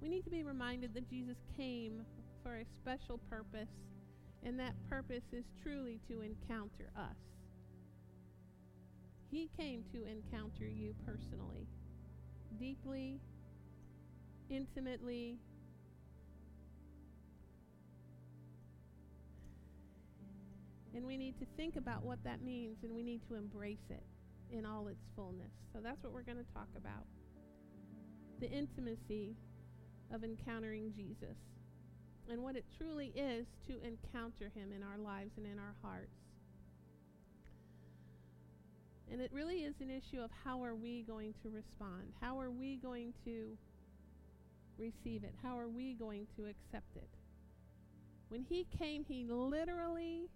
we need to be reminded that Jesus came for a special purpose, and that purpose is truly to encounter us. He came to encounter you personally, deeply, intimately. And we need to think about what that means, and we need to embrace it in all its fullness. So that's what we're going to talk about. The intimacy of encountering Jesus and what it truly is to encounter him in our lives and in our hearts. And it really is an issue of how are we going to respond? How are we going to receive it? How are we going to accept it? When he came, he literally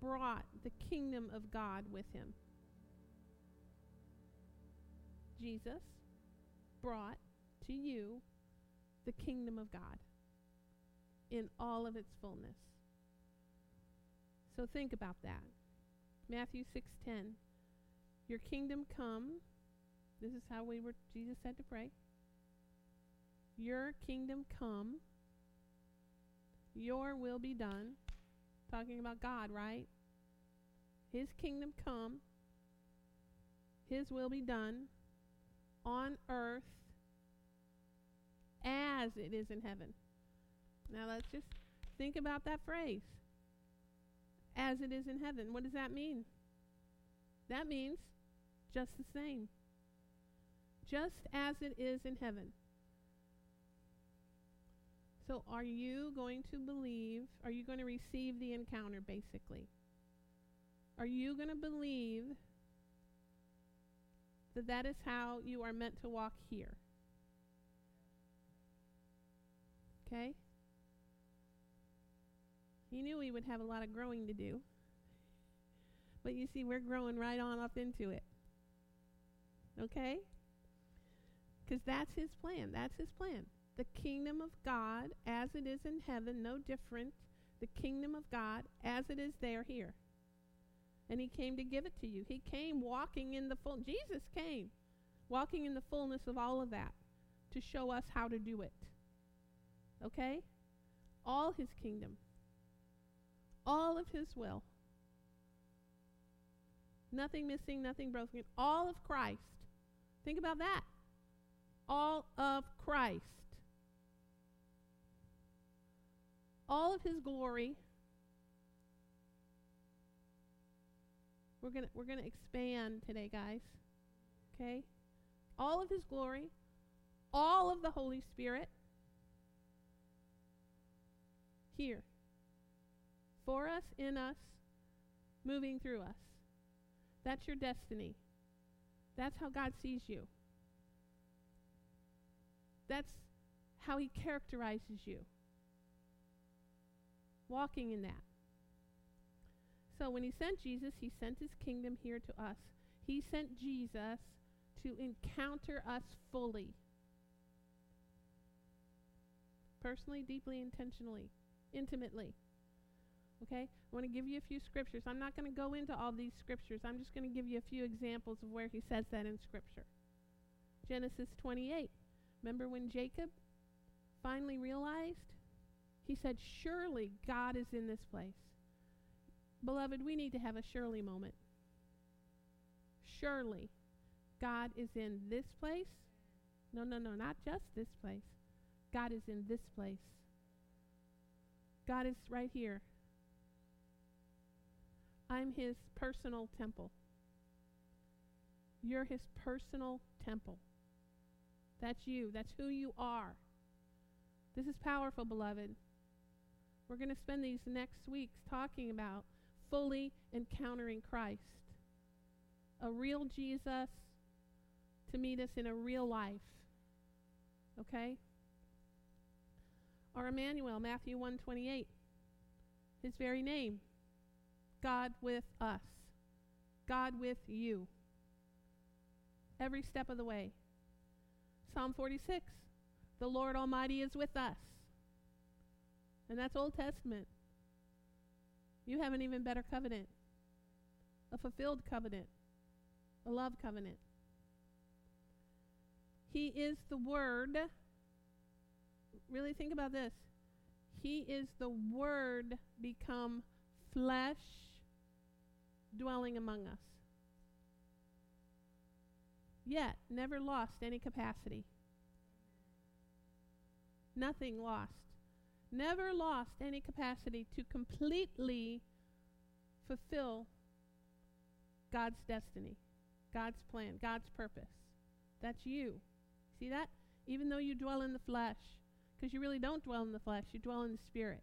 brought the kingdom of God with him. Jesus brought to you the kingdom of God in all of its fullness. So think about that. Matthew 6:10. Your kingdom come. This is how Jesus said to pray. Your kingdom come. Your will be done. Talking about God, right? His kingdom come. His will be done on earth as it is in heaven. Now let's just think about that phrase. As it is in heaven. What does that mean? That means just the same. Just as it is in heaven. So are you going to believe? Are you going to receive the encounter, basically? Are you going to believe that that is how you are meant to walk here? Okay? He knew we would have a lot of growing to do. But you see, we're growing right on up into it. Okay? Because that's his plan. That's his plan. The kingdom of God as it is in heaven, no different. The kingdom of God as it is there, here. And he came to give it to you. He came walking in the full. Jesus came walking in the fullness of all of that to show us how to do it. Okay? All his kingdom. All of his will. Nothing missing, nothing broken. All of Christ. Think about that. All of Christ. All of his glory. We're gonna expand today, guys. Okay? All of his glory, all of the Holy Spirit here. For us, in us, moving through us. That's your destiny. That's how God sees you. That's how he characterizes you. Walking in that. So when he sent Jesus, he sent his kingdom here to us. He sent Jesus to encounter us fully. Personally, deeply, intentionally, intimately. Okay? I want to give you a few scriptures. I'm not going to go into all these scriptures. I'm just going to give you a few examples of where he says that in scripture. Genesis 28. Remember when Jacob finally realized? He said, surely God is in this place. Beloved, we need to have a surely moment. Surely God is in this place. No, not just this place. God is in this place. God is right here. I'm his personal temple. You're his personal temple. That's you. That's who you are. This is powerful, beloved. We're going to spend these next weeks talking about fully encountering Christ. A real Jesus to meet us in a real life. Okay? Or Emmanuel, Matthew 1:28. His very name. God with us. God with you. Every step of the way. Psalm 46. The Lord Almighty is with us. And that's Old Testament. You have an even better covenant. A fulfilled covenant. A love covenant. He is the Word really think about this. He is the Word become flesh dwelling among us. Yet, never lost any capacity. Nothing lost. Never lost any capacity to completely fulfill God's destiny, God's plan, God's purpose. That's you. See that? Even though you dwell in the flesh, because you really don't dwell in the flesh, you dwell in the Spirit.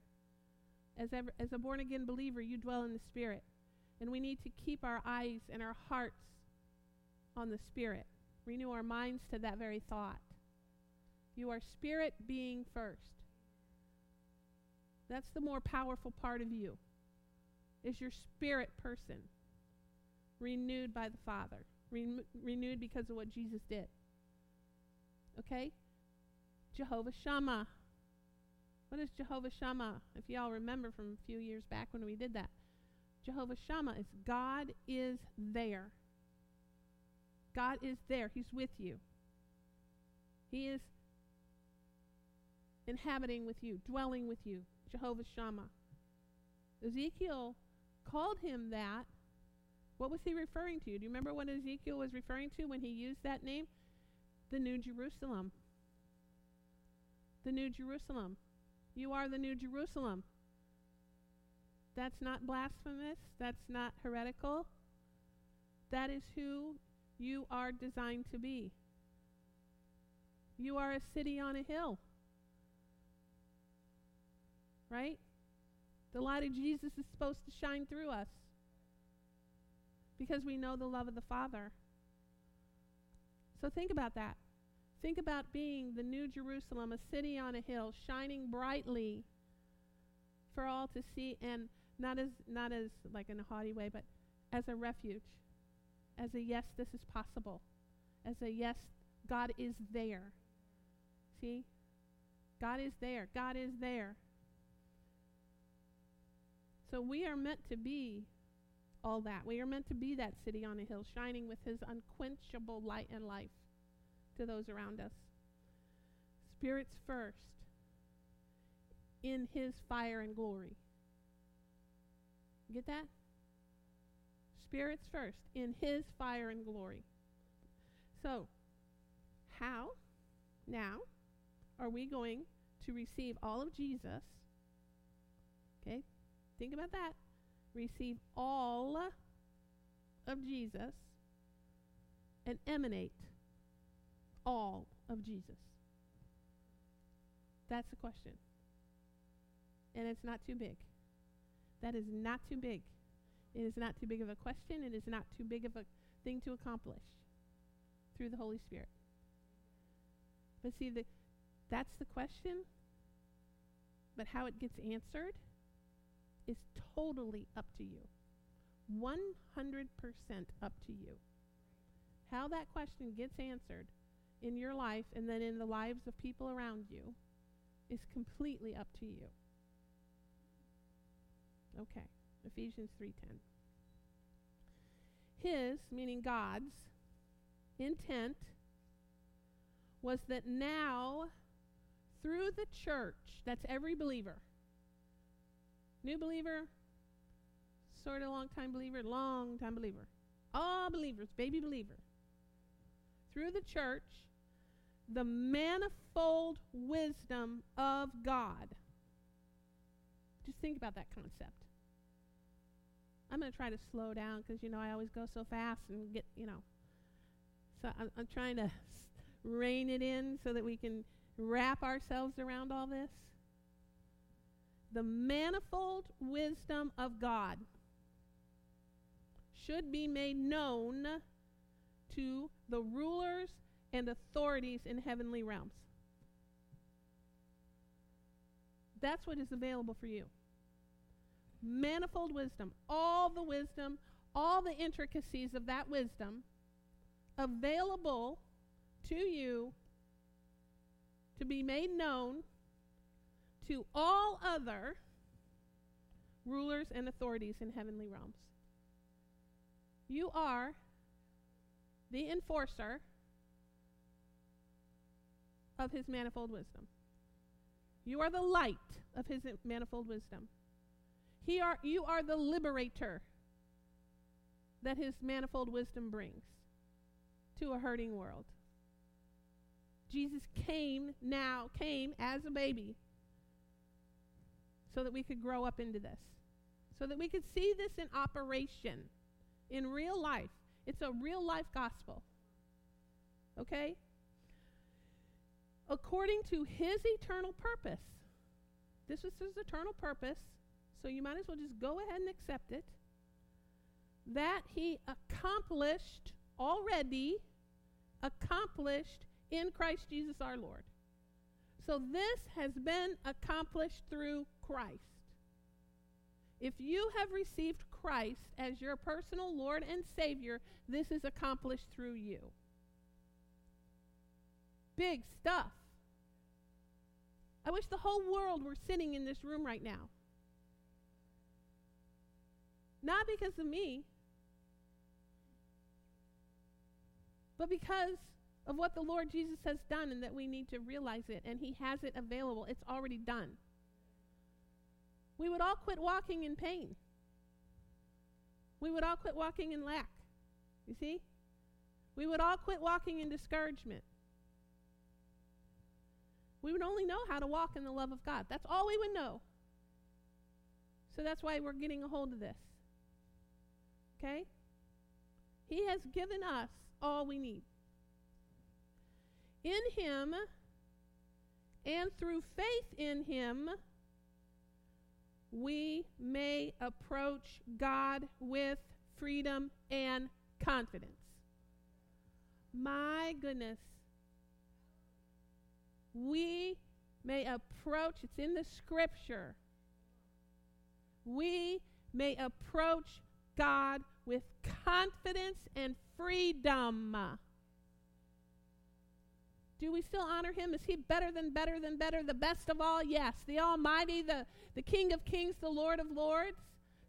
As a born-again believer, you dwell in the Spirit. And we need to keep our eyes and our hearts on the Spirit. Renew our minds to that very thought. You are spirit being first. That's the more powerful part of you, is your spirit person, renewed by the Father, renewed because of what Jesus did. Okay? Jehovah Shammah. What is Jehovah Shammah? If y'all remember from a few years back when we did that. Jehovah Shammah is God is there. God is there. He's with you. He is inhabiting with you, dwelling with you. Jehovah Shammah. Ezekiel called him that. What was he referring to? Do you remember what Ezekiel was referring to when he used that name? The New Jerusalem. The New Jerusalem. You are the New Jerusalem. That's not blasphemous. That's not heretical. That is who you are designed to be. You are a city on a hill. Right? The light of Jesus is supposed to shine through us, because we know the love of the Father. So think about that. Think about being the New Jerusalem, a city on a hill, shining brightly for all to see, and not as like in a haughty way, but as a refuge, as a yes, this is possible, as a yes, God is there. See? God is there. God is there. So we are meant to be all that. We are meant to be that city on a hill, shining with his unquenchable light and life to those around us. Spirits first, in his fire and glory. Get that? Spirits first, in his fire and glory. So, how now are we going to receive all of Jesus? Okay, think about that. Receive all of Jesus and emanate all of Jesus. That's the question. And it's not too big. That is not too big. It is not too big of a question. It is not too big of a thing to accomplish through the Holy Spirit. But see, that's the question. But how it gets answered is totally up to you. 100% up to you. How that question gets answered in your life and then in the lives of people around you is completely up to you. Okay, Ephesians 3:10. His, meaning God's, intent was that now, through the church, that's every believer, new believer, sort of long-time believer, all believers, baby believer. Through the church, the manifold wisdom of God. Just think about that concept. I'm going to try to slow down because, I always go so fast and get, So I'm trying to rein it in so that we can wrap ourselves around all this. The manifold wisdom of God should be made known to the rulers and authorities in heavenly realms. That's what is available for you. Manifold wisdom, all the wisdom, all the intricacies of that wisdom available to you to be made known to all other rulers and authorities in heavenly realms. You are the enforcer of his manifold wisdom. You are the light of his manifold wisdom. You are the liberator that his manifold wisdom brings to a hurting world. Jesus came as a baby so that we could grow up into this, so that we could see this in operation in real life. It's a real life gospel. Okay? According to his eternal purpose. This was his eternal purpose, so you might as well just go ahead and accept it. That he accomplished in Christ Jesus our Lord. So this has been accomplished through Christ. If you have received Christ as your personal Lord and Savior, this is accomplished through you. Big stuff. I wish the whole world were sitting in this room right now. Not because of me, but because of what the Lord Jesus has done, and that we need to realize it, and he has it available. It's already done. We would all quit walking in pain. We would all quit walking in lack. You see? We would all quit walking in discouragement. We would only know how to walk in the love of God. That's all we would know. So that's why we're getting a hold of this. Okay? He has given us all we need. In him and through faith in him, we may approach God with freedom and confidence. My goodness. We may approach, it's in the scripture, we may approach God with confidence and freedom. Do we still honor him? Is he better than the best of all? Yes, the Almighty, the King of Kings, the Lord of Lords.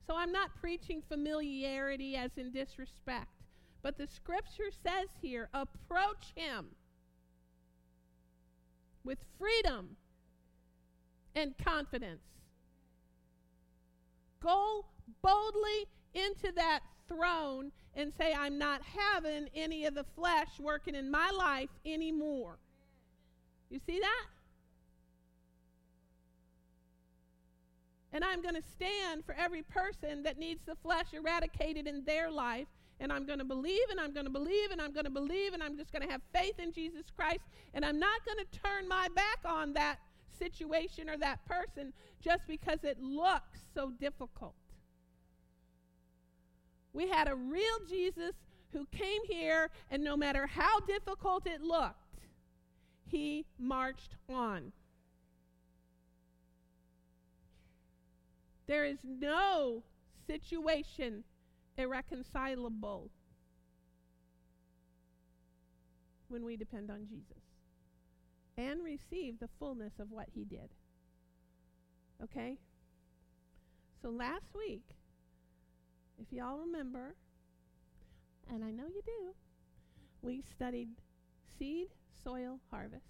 So I'm not preaching familiarity as in disrespect, but the scripture says here, approach him with freedom and confidence. Go boldly into that throne and say, I'm not having any of the flesh working in my life anymore. You see that? And I'm going to stand for every person that needs the flesh eradicated in their life. And I'm going to believe, and I'm going to believe, and I'm going to believe, and I'm just going to have faith in Jesus Christ. And I'm not going to turn my back on that situation or that person just because it looks so difficult. We had a real Jesus who came here, and no matter how difficult it looked, he marched on. There is no situation irreconcilable when we depend on Jesus and receive the fullness of what he did. Okay? So last week, if y'all remember, and I know you do, we studied seed, soil, harvest.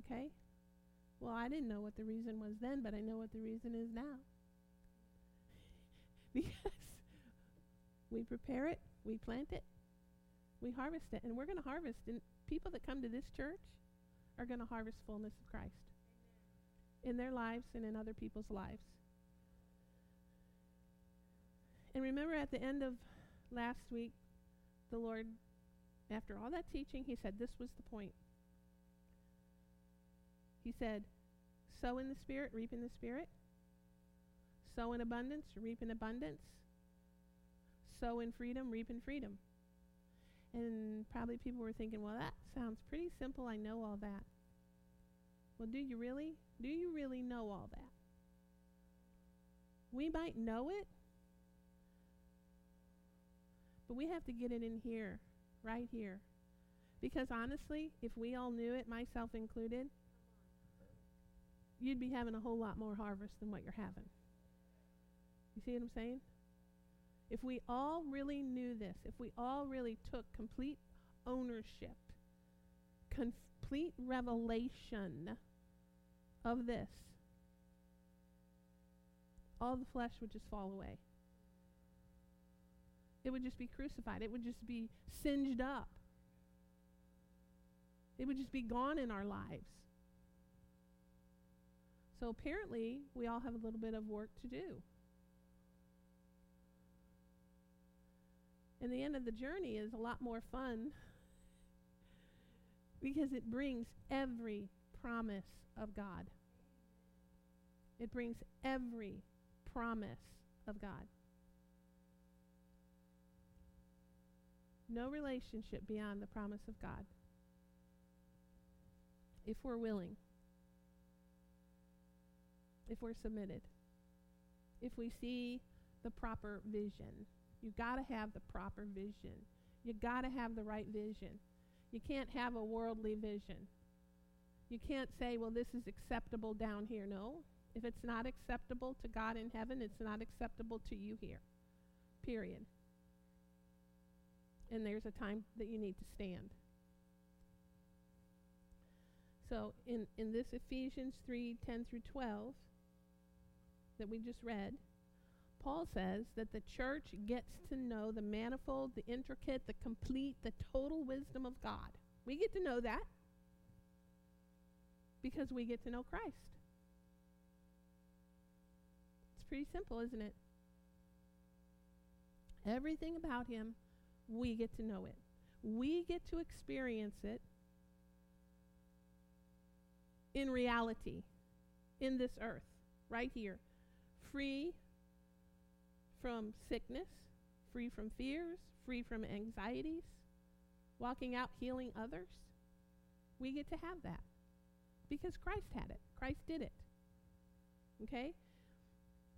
Okay? Well, I didn't know what the reason was then, but I know what the reason is now. Because we prepare it, we plant it, we harvest it, and we're going to harvest. And people that come to this church are going to harvest fullness of Christ. Amen. In their lives and in other people's lives. And remember, at the end of last week, the Lord, after all that teaching, he said this was the point. He said, sow in the Spirit, reap in the Spirit. Sow in abundance, reap in abundance. Sow in freedom, reap in freedom. And probably people were thinking, well, that sounds pretty simple. I know all that. Well, do you really? Do you really know all that? We might know it, but we have to get it in here, right here. Because honestly, if we all knew it, myself included, you'd be having a whole lot more harvest than what you're having. You see what I'm saying? If we all really knew this, if we all really took complete ownership, complete revelation of this, all the flesh would just fall away. It would just be crucified. It would just be singed up. It would just be gone in our lives. So apparently, we all have a little bit of work to do. And the end of the journey is a lot more fun because it brings every promise of God. It brings every promise of God. No relationship beyond the promise of God, if we're willing, if we're submitted, if we see the proper vision. You got to have the proper vision. You got to have the right vision. You can't have a worldly vision. You can't say, well, this is acceptable down here. No. If it's not acceptable to God in heaven, it's not acceptable to you here. Period. And there's a time that you need to stand. So in this Ephesians 3:10-12 that we just read, Paul says that the church gets to know the manifold, the intricate, the complete, the total wisdom of God. We get to know that because we get to know Christ. It's pretty simple, isn't it? Everything about him, we get to know it. We get to experience it in reality, in this earth, right here, free from sickness, free from fears, free from anxieties, walking out healing others. We get to have that because Christ had it. Christ did it. Okay?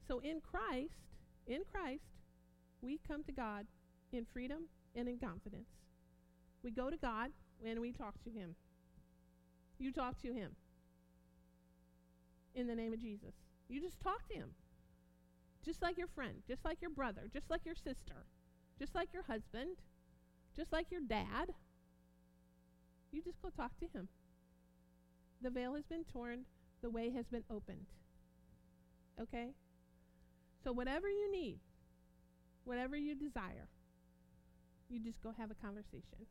So in Christ, we come to God in freedom and in confidence. We go to God and we talk to him. You talk to him. In the name of Jesus. You just talk to him. Just like your friend, just like your brother, just like your sister, just like your husband, just like your dad. You just go talk to him. The veil has been torn. The way has been opened. Okay? So whatever you need, whatever you desire, you just go have a conversation.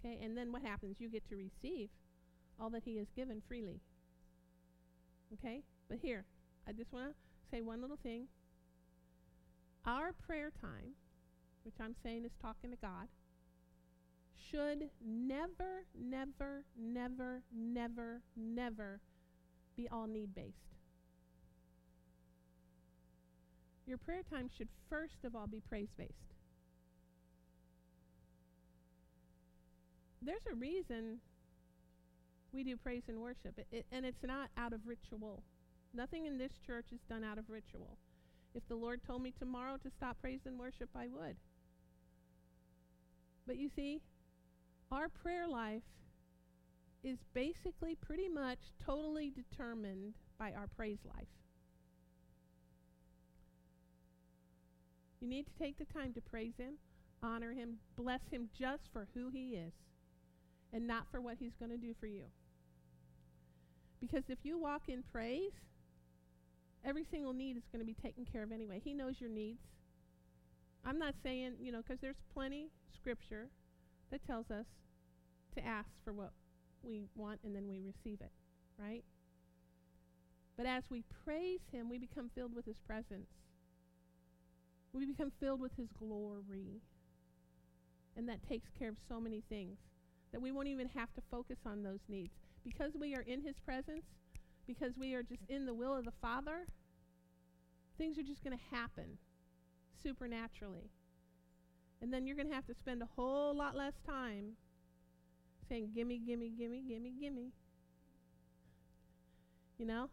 Okay? And then what happens? You get to receive all that he has given freely. Okay? But here, I just want to say one little thing. Our prayer time, which I'm saying is talking to God, should never, never, never, never, never be all need-based. Your prayer time should first of all be praise-based. There's a reason we do praise and worship, and it's not out of ritual. Nothing in this church is done out of ritual. If the Lord told me tomorrow to stop praise and worship, I would. But you see, our prayer life is basically pretty much totally determined by our praise life. You need to take the time to praise him, honor him, bless him just for who he is and not for what he's going to do for you. Because if you walk in praise, every single need is going to be taken care of anyway. He knows your needs. I'm not saying, because there's plenty scripture that tells us to ask for what we want and then we receive it, right? But as we praise him, we become filled with his presence. We become filled with his glory. And that takes care of so many things that we won't even have to focus on those needs. Because we are in his presence, because we are just in the will of the Father, things are just going to happen supernaturally. And then you're going to have to spend a whole lot less time saying, gimme, gimme, gimme, gimme, gimme. You know?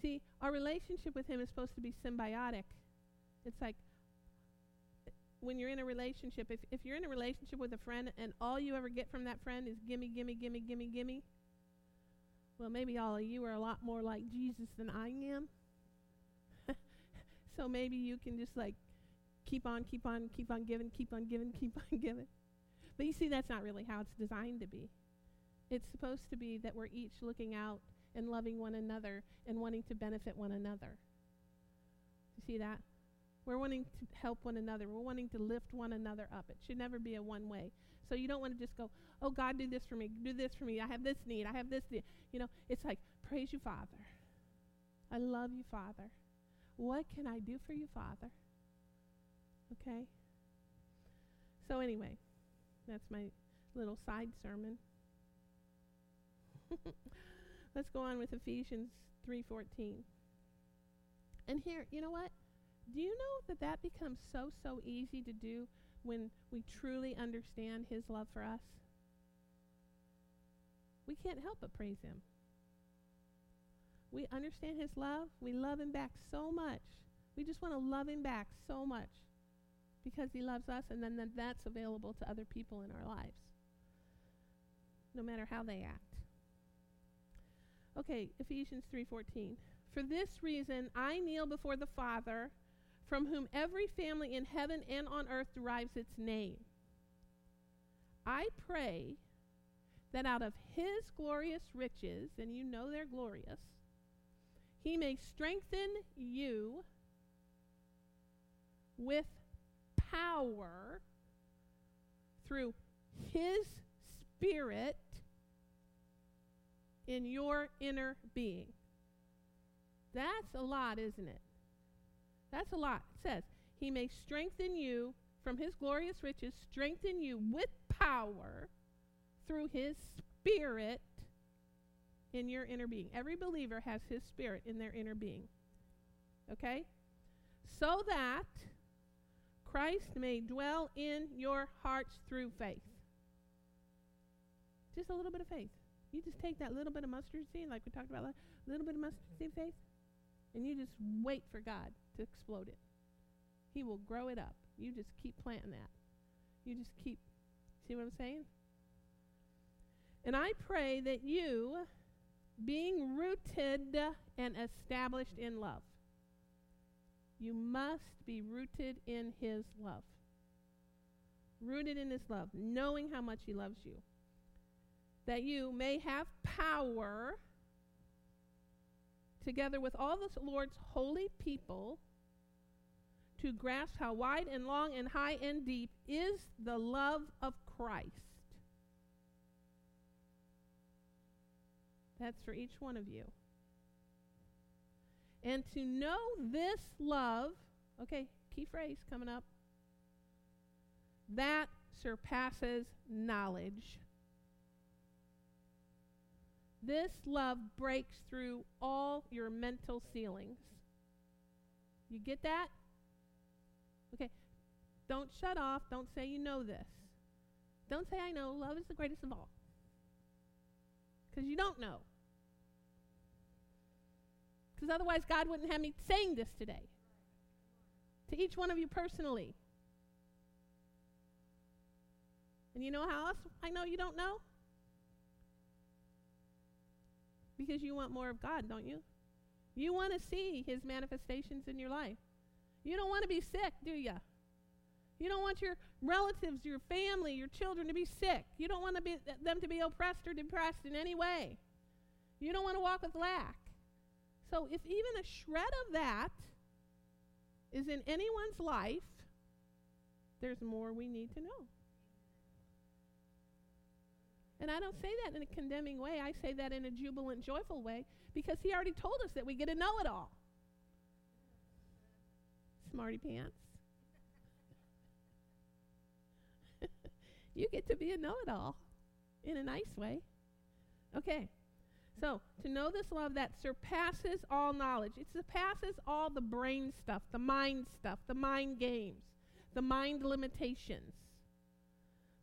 See, our relationship with him is supposed to be symbiotic. It's like when you're in a relationship, if you're in a relationship with a friend and all you ever get from that friend is gimme, gimme, gimme, gimme, gimme, well, maybe all of you are a lot more like Jesus than I am. So maybe you can just like keep on, keep on, keep on giving, keep on giving, keep on giving. But you see, that's not really how it's designed to be. It's supposed to be that we're each looking out and loving one another and wanting to benefit one another. You see that? We're wanting to help one another. We're wanting to lift one another up. It should never be a one-way. So you don't want to just go, oh, God, do this for me. Do this for me. I have this need. I have this need. You know, it's like, praise you, Father. I love you, Father. What can I do for you, Father? Okay? So anyway, that's my little side sermon. Let's go on with Ephesians 3:14. And here, you know what? Do you know that that becomes so easy to do when we truly understand his love for us? We can't help but praise him. We understand his love. We love him back so much. We just want to love him back so much because he loves us, and then that's available to other people in our lives, no matter how they act. Okay, Ephesians 3:14. For this reason, I kneel before the Father, from whom every family in heaven and on earth derives its name. I pray that out of his glorious riches, and you know they're glorious, he may strengthen you with power through his Spirit in your inner being. That's a lot, isn't it? That's a lot. It says, he may strengthen you from his glorious riches, strengthen you with power through his Spirit in your inner being. Every believer has his Spirit in their inner being. Okay? So that Christ may dwell in your hearts through faith. Just a little bit of faith. You just take that little bit of mustard seed, like we talked about last, little bit of mustard seed faith, and you just wait for God to explode it. He will grow it up. You just keep planting that. You just keep, see what I'm saying? And I pray that you, being rooted and established in love, you must be rooted in his love. Rooted in his love, knowing how much he loves you. That you may have power, together with all the Lord's holy people, to grasp how wide and long and high and deep is the love of Christ. That's for each one of you. And to know this love, okay, key phrase coming up, that surpasses knowledge. This love breaks through all your mental ceilings. You get that? Okay. Don't shut off. Don't say you know this. Don't say I know. Love is the greatest of all. Because you don't know. Because otherwise God wouldn't have me saying this today. To each one of you personally. And you know how else I know you don't know? Because you want more of God, don't you? You want to see his manifestations in your life. You don't want to be sick, do you? You don't want your relatives, your family, your children to be sick. You don't want to be them to be oppressed or depressed in any way. You don't want to walk with lack. So if even a shred of that is in anyone's life, there's more we need to know. And I don't say that in a condemning way. I say that in a jubilant, joyful way because he already told us that we get to know it all. Smarty pants. You get to be a know-it-all in a nice way. Okay. So, to know this love that surpasses all knowledge. It surpasses all the brain stuff, the mind games, the mind limitations.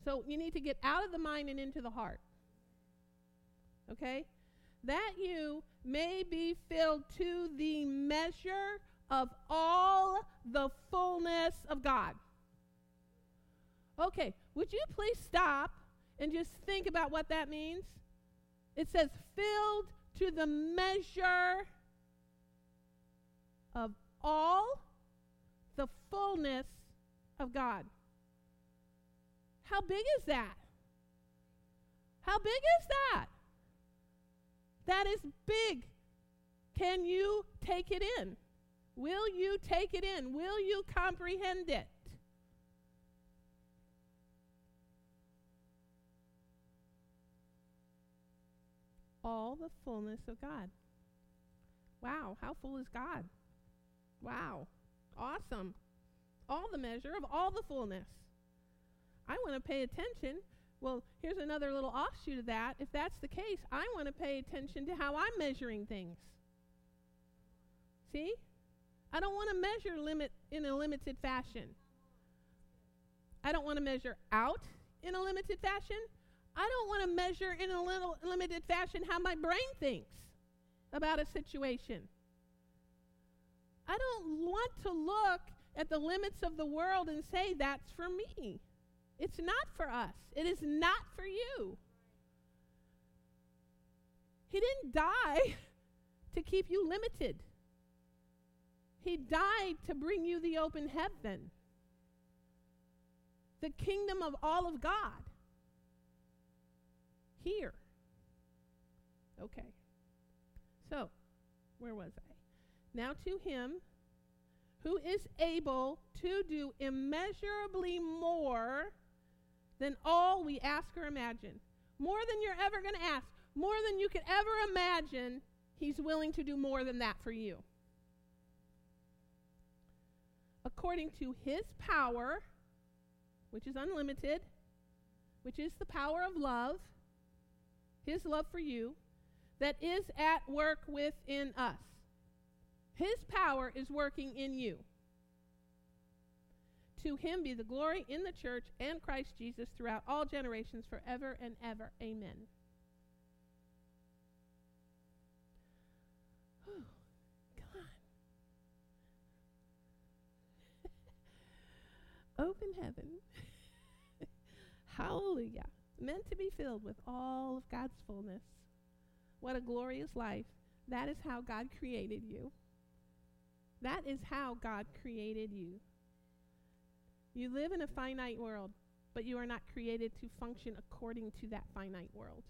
So you need to get out of the mind and into the heart. Okay? That you may be filled to the measure of all the fullness of God. Okay, would you please stop and just think about what that means? It says filled to the measure of all the fullness of God. How big is that? How big is that? That is big. Can you take it in? Will you take it in? Will you comprehend it? All the fullness of God. Wow, how full is God? Wow, awesome. All the measure of all the fullness. I want to pay attention. Well, here's another little offshoot of that. If that's the case, I want to pay attention to how I'm measuring things. See? I don't want to measure limit in a limited fashion. I don't want to measure out in a limited fashion. I don't want to measure in a little limited fashion how my brain thinks about a situation. I don't want to look at the limits of the world and say, that's for me. It's not for us. It is not for you. He didn't die to keep you limited. He died to bring you the open heaven, the kingdom of all of God, here. Okay. So, where was I? Now to him who is able to do immeasurably more than all we ask or imagine. More than you're ever going to ask. More than you could ever imagine. He's willing to do more than that for you. According to his power, which is unlimited, which is the power of love, his love for you, that is at work within us. His power is working in you. To him be the glory in the church and Christ Jesus throughout all generations, forever and ever. Amen. Whew. Come on. Open heaven. Hallelujah. Meant to be filled with all of God's fullness. What a glorious life. That is how God created you. That is how God created you. You live in a finite world, but you are not created to function according to that finite world.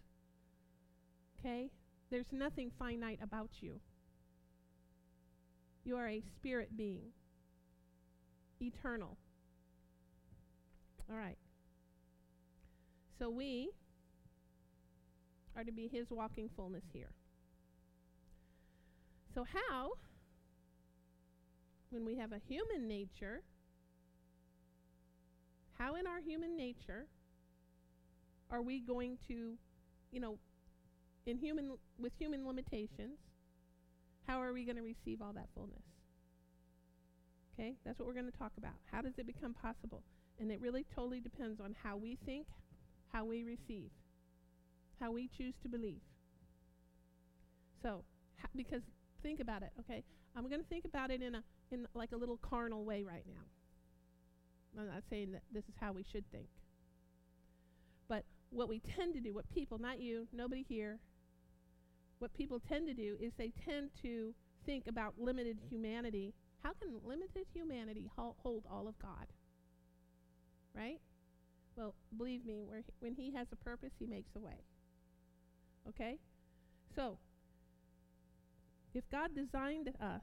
Okay? There's nothing finite about you. You are a spirit being. Eternal. All right. So we are to be his walking fullness here. So how, when we have a human nature, how in our human nature are we going to, with human limitations, how are we going to receive all that fullness? Okay, that's what we're going to talk about. How does it become possible? And it really totally depends on how we think, how we receive, how we choose to believe. So, because think about it, okay? I'm going to think about it in like a little carnal way right now. I'm not saying that this is how we should think. But what we tend to do, what people, not you, nobody here, what people tend to do is they tend to think about limited humanity. How can limited humanity hold all of God? Right? Well, believe me, when he has a purpose, he makes a way. Okay? So, if God designed us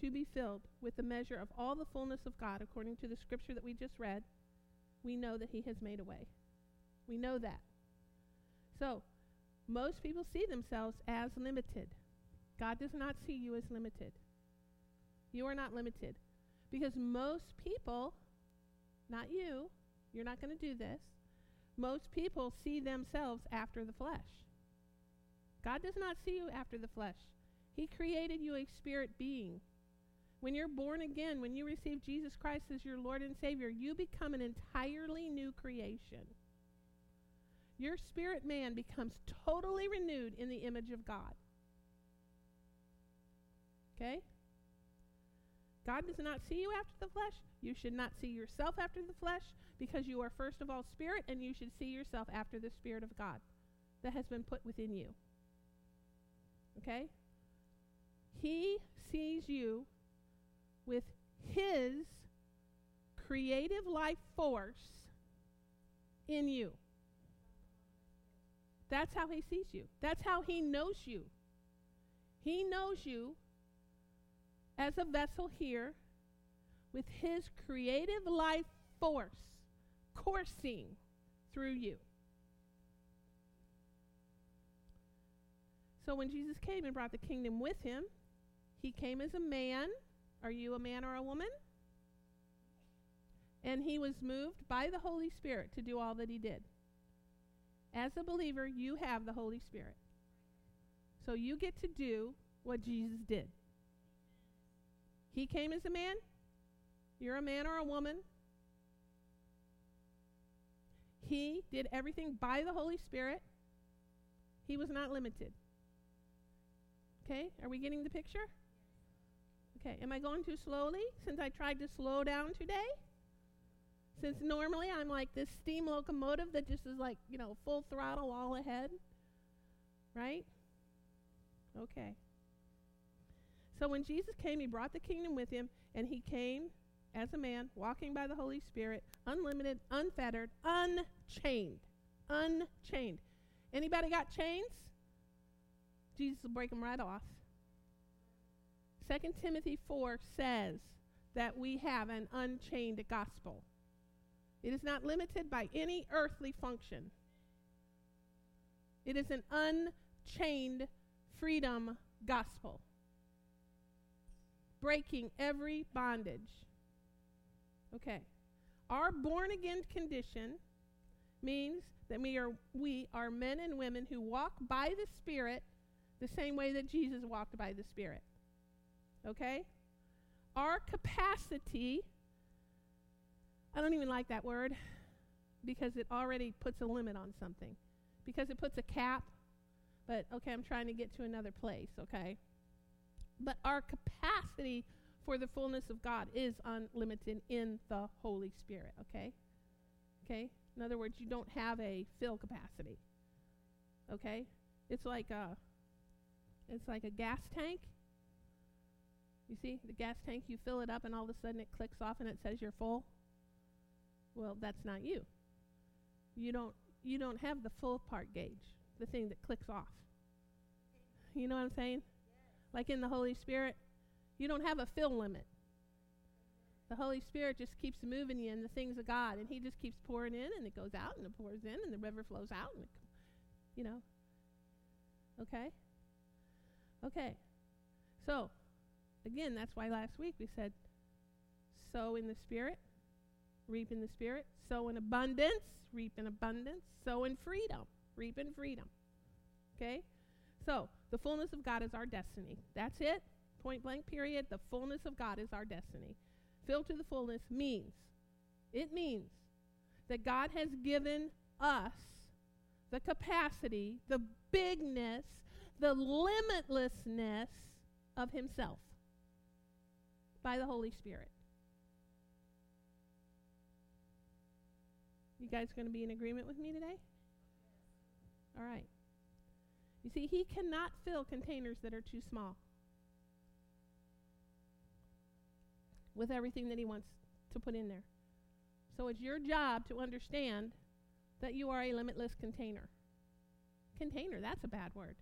to be filled with the measure of all the fullness of God, according to the scripture that we just read, we know that he has made a way. We know that. So, most people see themselves as limited. God does not see you as limited. You are not limited. Because most people, not you, you're not going to do this, most people see themselves after the flesh. God does not see you after the flesh. He created you a spirit being. When you're born again, when you receive Jesus Christ as your Lord and Savior, you become an entirely new creation. Your spirit man becomes totally renewed in the image of God. Okay? God does not see you after the flesh. You should not see yourself after the flesh, because you are first of all spirit, and you should see yourself after the Spirit of God that has been put within you. Okay? He sees you with his creative life force in you. That's how he sees you. That's how he knows you. He knows you as a vessel here with his creative life force coursing through you. So when Jesus came and brought the kingdom with him, he came as a man. Are you a man or a woman? And he was moved by the Holy Spirit to do all that he did. As a believer, you have the Holy Spirit. So you get to do what Jesus did. He came as a man. You're a man or a woman. He did everything by the Holy Spirit. He was not limited. Okay, are we getting the picture? Okay, am I going too slowly since I tried to slow down today? Since normally I'm like this steam locomotive that just is like, you know, full throttle all ahead. Right? Okay. So when Jesus came, he brought the kingdom with him, and he came as a man, walking by the Holy Spirit, unlimited, unfettered, unchained. Unchained. Anybody got chains? Jesus will break them right off. 2 Timothy 4 says that we have an unchained gospel. It is not limited by any earthly function. It is an unchained freedom gospel, breaking every bondage. Okay. Our born-again condition means that we are men and women who walk by the Spirit the same way that Jesus walked by the Spirit. Okay? Our capacity, I don't even like that word because it already puts a limit on something. Because it puts a cap, but okay, I'm trying to get to another place, okay? But our capacity for the fullness of God is unlimited in the Holy Spirit, okay? Okay? In other words, you don't have a fill capacity, okay? It's like a gas tank. You see, the gas tank, you fill it up and all of a sudden it clicks off and it says you're full. Well, that's not you. You don't have the full part gauge, the thing that clicks off. You know what I'm saying? Yeah. Like in the Holy Spirit, you don't have a fill limit. The Holy Spirit just keeps moving you in the things of God, and he just keeps pouring in, and it goes out, and it pours in, and the river flows out, and you know. Okay? Okay, so, again, that's why last week we said, sow in the Spirit, reap in the Spirit, sow in abundance, reap in abundance, sow in freedom, reap in freedom, okay? So, the fullness of God is our destiny. That's it, point blank period, the fullness of God is our destiny. Filled to the fullness means that God has given us the capacity, the bigness, the limitlessness of himself by the Holy Spirit. You guys going to be in agreement with me today? All right. You see, he cannot fill containers that are too small with everything that he wants to put in there. So it's your job to understand that you are a limitless container. Container, that's a bad word.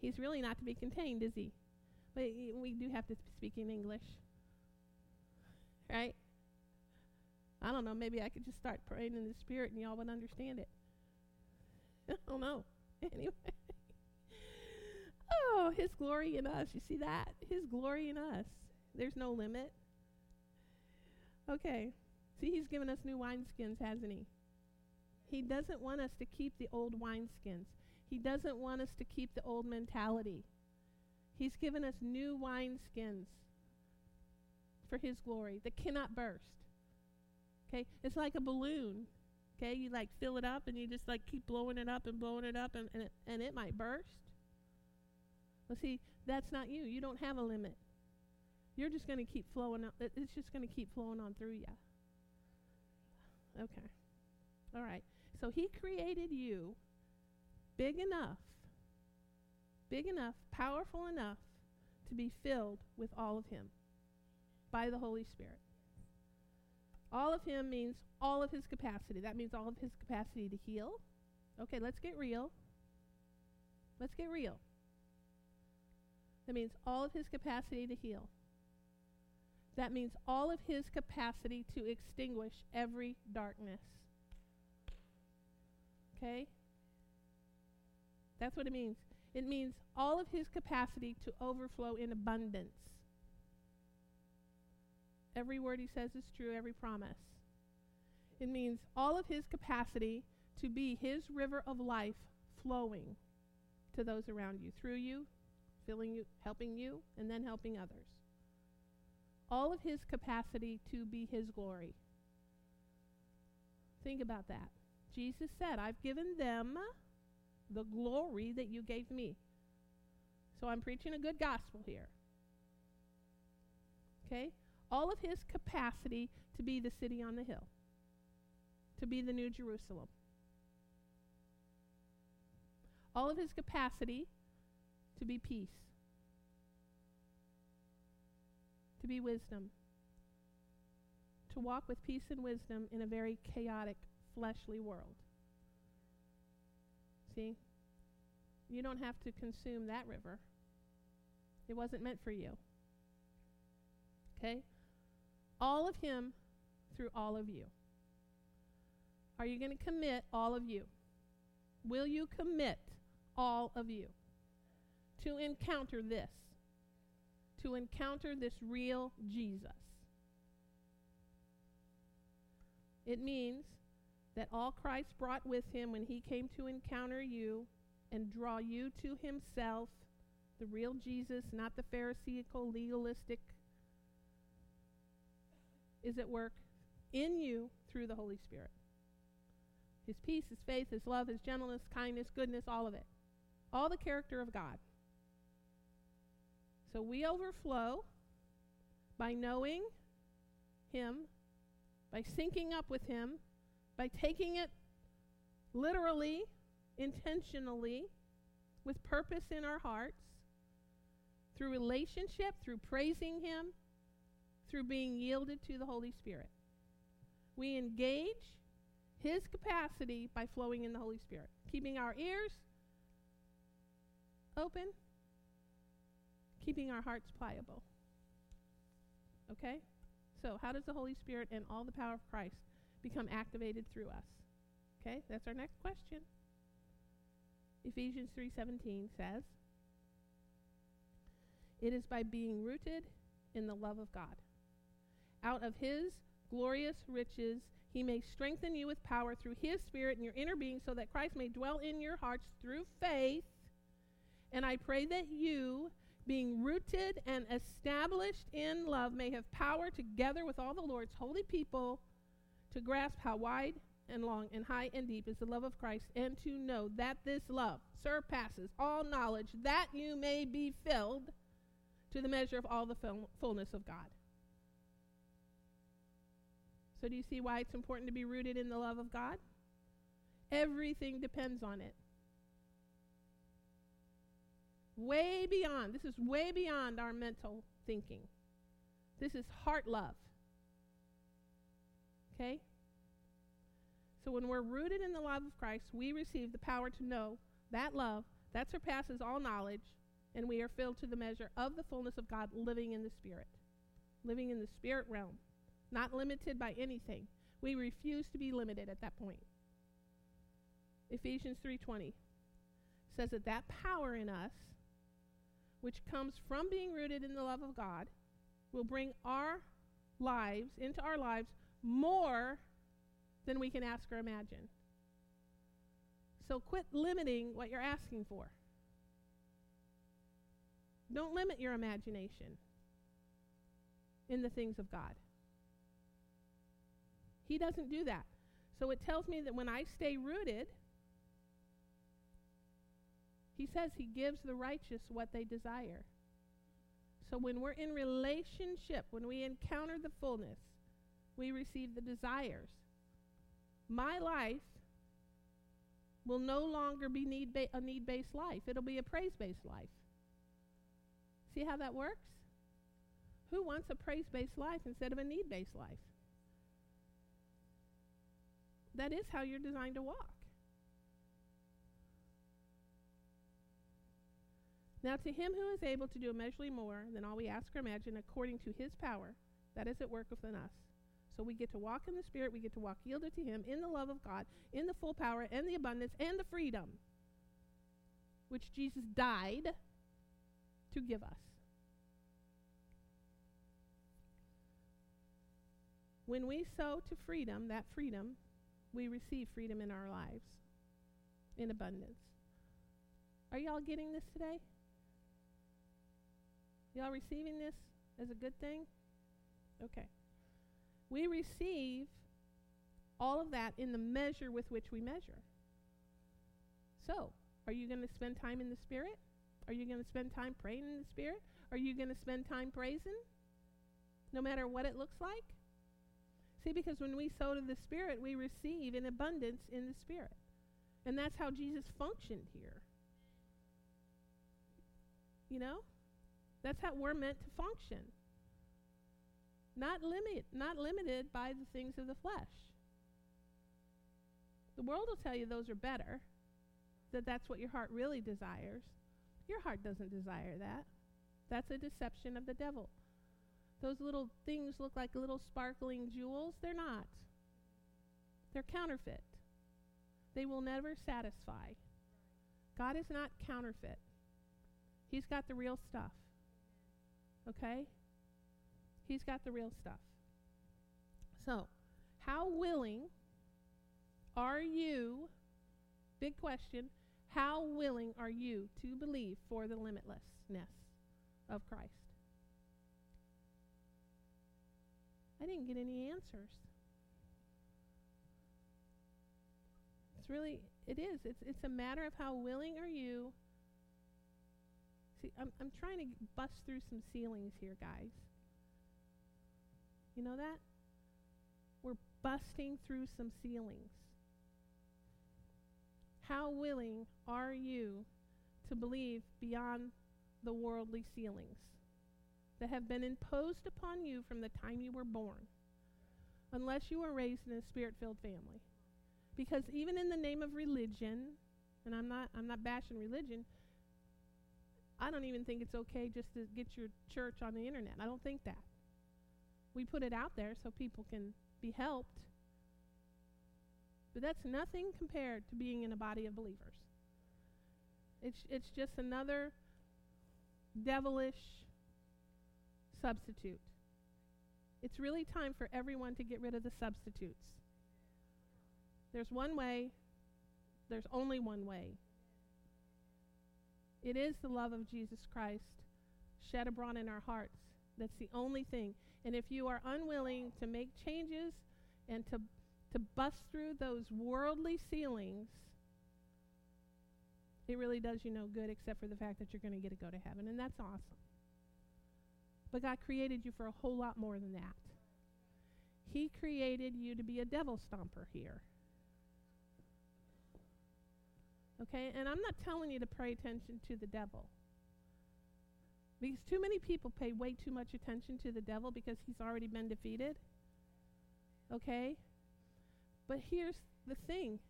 He's really not to be contained, is he? But we do have to speak in English, right? I don't know. Maybe I could just start praying in the Spirit and y'all would understand it. I don't know. Anyway. Oh, his glory in us. You see that? His glory in us. There's no limit. Okay. See, he's given us new wineskins, hasn't he? He doesn't want us to keep the old wineskins. He doesn't want us to keep the old mentality. He's given us new wineskins for his glory that cannot burst. Okay? It's like a balloon. Okay? You like fill it up and you just like keep blowing it up and it might burst. Well, see, that's not you. You don't have a limit. You're just going to keep flowing. It's just going to keep flowing on through you. Okay. All right. So he created you big enough, powerful enough to be filled with all of him by the Holy Spirit. All of him means all of his capacity. That means all of his capacity to heal, Okay, let's get real. Let's get real. That means all of his capacity to heal. That means all of his capacity to extinguish every darkness. Okay? That's what it means. It means all of his capacity to overflow in abundance. Every word he says is true, every promise. It means all of his capacity to be his river of life flowing to those around you, through you, filling you, helping you, and then helping others. All of his capacity to be his glory. Think about that. Jesus said, I've given them the glory that you gave me. So I'm preaching a good gospel here. Okay? All of his capacity to be the city on the hill, to be the New Jerusalem. All of his capacity to be peace, to be wisdom, to walk with peace and wisdom in a very chaotic, fleshly world. See? You don't have to consume that river. It wasn't meant for you. Okay? All of him through all of you. Are you going to commit all of you? Will you commit all of you to encounter this? To encounter this real Jesus? It means that all Christ brought with him when he came to encounter you and draw you to himself, the real Jesus, not the Pharisaical, legalistic, is at work in you through the Holy Spirit. His peace, his faith, his love, his gentleness, kindness, goodness, all of it. All the character of God. So we overflow by knowing him, by syncing up with him, by taking it literally, intentionally, with purpose in our hearts, through relationship, through praising him, through being yielded to the Holy Spirit. We engage his capacity by flowing in the Holy Spirit, keeping our ears open, keeping our hearts pliable. Okay? So how does the Holy Spirit and all the power of Christ become activated through us? Okay? That's our next question. Ephesians 3:17 says, it is by being rooted in the love of God. Out of his glorious riches, he may strengthen you with power through his Spirit in your inner being, so that Christ may dwell in your hearts through faith. And I pray that you, being rooted and established in love, may have power together with all the Lord's holy people to grasp how wide and long and high and deep is the love of Christ, and to know that this love surpasses all knowledge, that you may be filled to the measure of all the fullness of God. So do you see why it's important to be rooted in the love of God? Everything depends on it. Way beyond. This is way beyond our mental thinking. This is heart love. Okay? So when we're rooted in the love of Christ, we receive the power to know that love that surpasses all knowledge, and we are filled to the measure of the fullness of God, living in the Spirit. Living in the Spirit realm. Not limited by anything. We refuse to be limited at that point. Ephesians 3:20 says that that power in us, which comes from being rooted in the love of God, will bring our lives, into our lives, more than we can ask or imagine. So quit limiting what you're asking for. Don't limit your imagination in the things of God. He doesn't do that. So it tells me that when I stay rooted, he says he gives the righteous what they desire. So when we're in relationship, when we encounter the fullness, we receive the desires. My life will no longer be a need-based life. It'll be a praise-based life. See how that works? Who wants a praise-based life instead of a need-based life? That is how you're designed to walk. Now to him who is able to do immeasurably more than all we ask or imagine, according to his power that is at work within us. So we get to walk in the Spirit. We get to walk yielded to him in the love of God, in the full power and the abundance and the freedom which Jesus died to give us. When we sow to freedom, that freedom, we receive freedom in our lives in abundance. Are y'all getting this today? Y'all receiving this as a good thing? Okay. We receive all of that in the measure with which we measure. So, are you going to spend time in the Spirit? Are you going to spend time praying in the Spirit? Are you going to spend time praising? No matter what it looks like? See, because when we sow to the Spirit, we receive in abundance in the Spirit. And that's how Jesus functioned here. You know? That's how we're meant to function. Not limited by the things of the flesh. The world will tell you those are better, that that's what your heart really desires. Your heart doesn't desire that. That's a deception of the devil. Those little things look like little sparkling jewels. They're not. They're counterfeit. They will never satisfy. God is not counterfeit. He's got the real stuff. Okay? He's got the real stuff. So, how willing are you, big question, how willing are you to believe for the limitlessness of Christ? I didn't get any answers. It's a matter of how willing are you. See, I'm trying to bust through some ceilings here, guys. You know that? We're busting through some ceilings. How willing are you to believe beyond the worldly ceilings that have been imposed upon you from the time you were born, unless you were raised in a Spirit-filled family? Because even in the name of religion, and I'm not bashing religion, I don't even think it's okay just to get your church on the internet. I don't think that. We put it out there so people can be helped. But that's nothing compared to being in a body of believers. It's just another devilish substitute. It's really time for everyone to get rid of the substitutes. There's one way. There's only one way. It is the love of Jesus Christ shed abroad in our hearts. That's the only thing. And if you are unwilling to make changes and to bust through those worldly ceilings, it really does you no good except for the fact that you're going to get to go to heaven, and that's awesome. But God created you for a whole lot more than that. He created you to be a devil stomper here. Okay? And I'm not telling you to pay attention to the devil. Because too many people pay way too much attention to the devil because he's already been defeated. Okay? But here's the thing.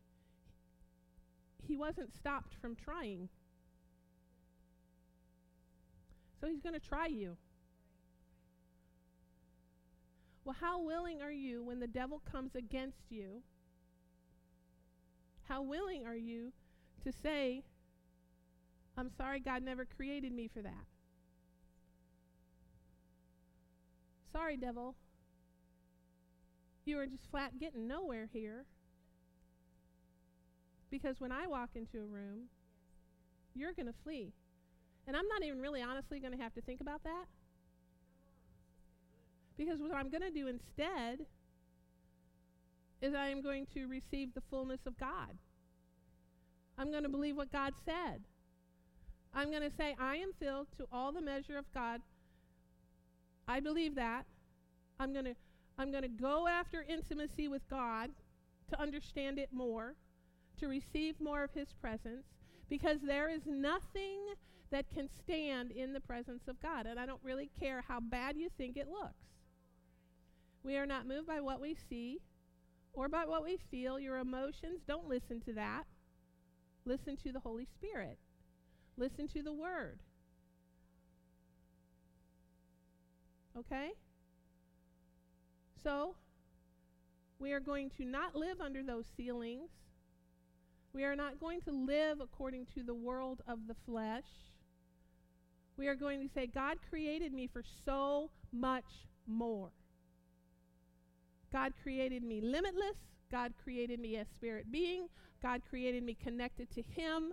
He wasn't stopped from trying. So he's going to try you. Well, how willing are you when the devil comes against you? How willing are you to say, I'm sorry, God never created me for that? Sorry, devil. You are just flat getting nowhere here. Because when I walk into a room, you're going to flee. And I'm not even really honestly going to have to think about that. Because what I'm going to do instead is I am going to receive the fullness of God. I'm going to believe what God said. I'm going to say, I am filled to all the measure of God. I believe that. I'm going to go after intimacy with God to understand it more, to receive more of his presence, because there is nothing that can stand in the presence of God, and I don't really care how bad you think it looks. We are not moved by what we see or by what we feel. Your emotions, don't listen to that. Listen to the Holy Spirit. Listen to the Word. Okay? So, we are going to not live under those ceilings. We are not going to live according to the world of the flesh. We are going to say, God created me for so much more. God created me limitless. God created me as spirit being. God created me connected to Him.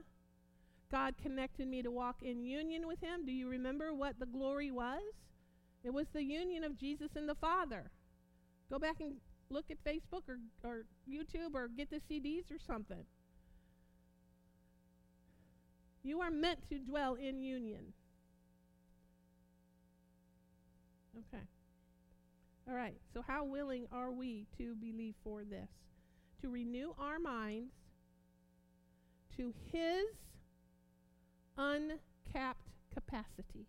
God connected me to walk in union with Him. Do you remember what the glory was? It was the union of Jesus and the Father. Go back and look at Facebook or YouTube or get the CDs or something. You are meant to dwell in union. Okay. All right. So how willing are we to believe for this? To renew our minds to His uncapped capacity.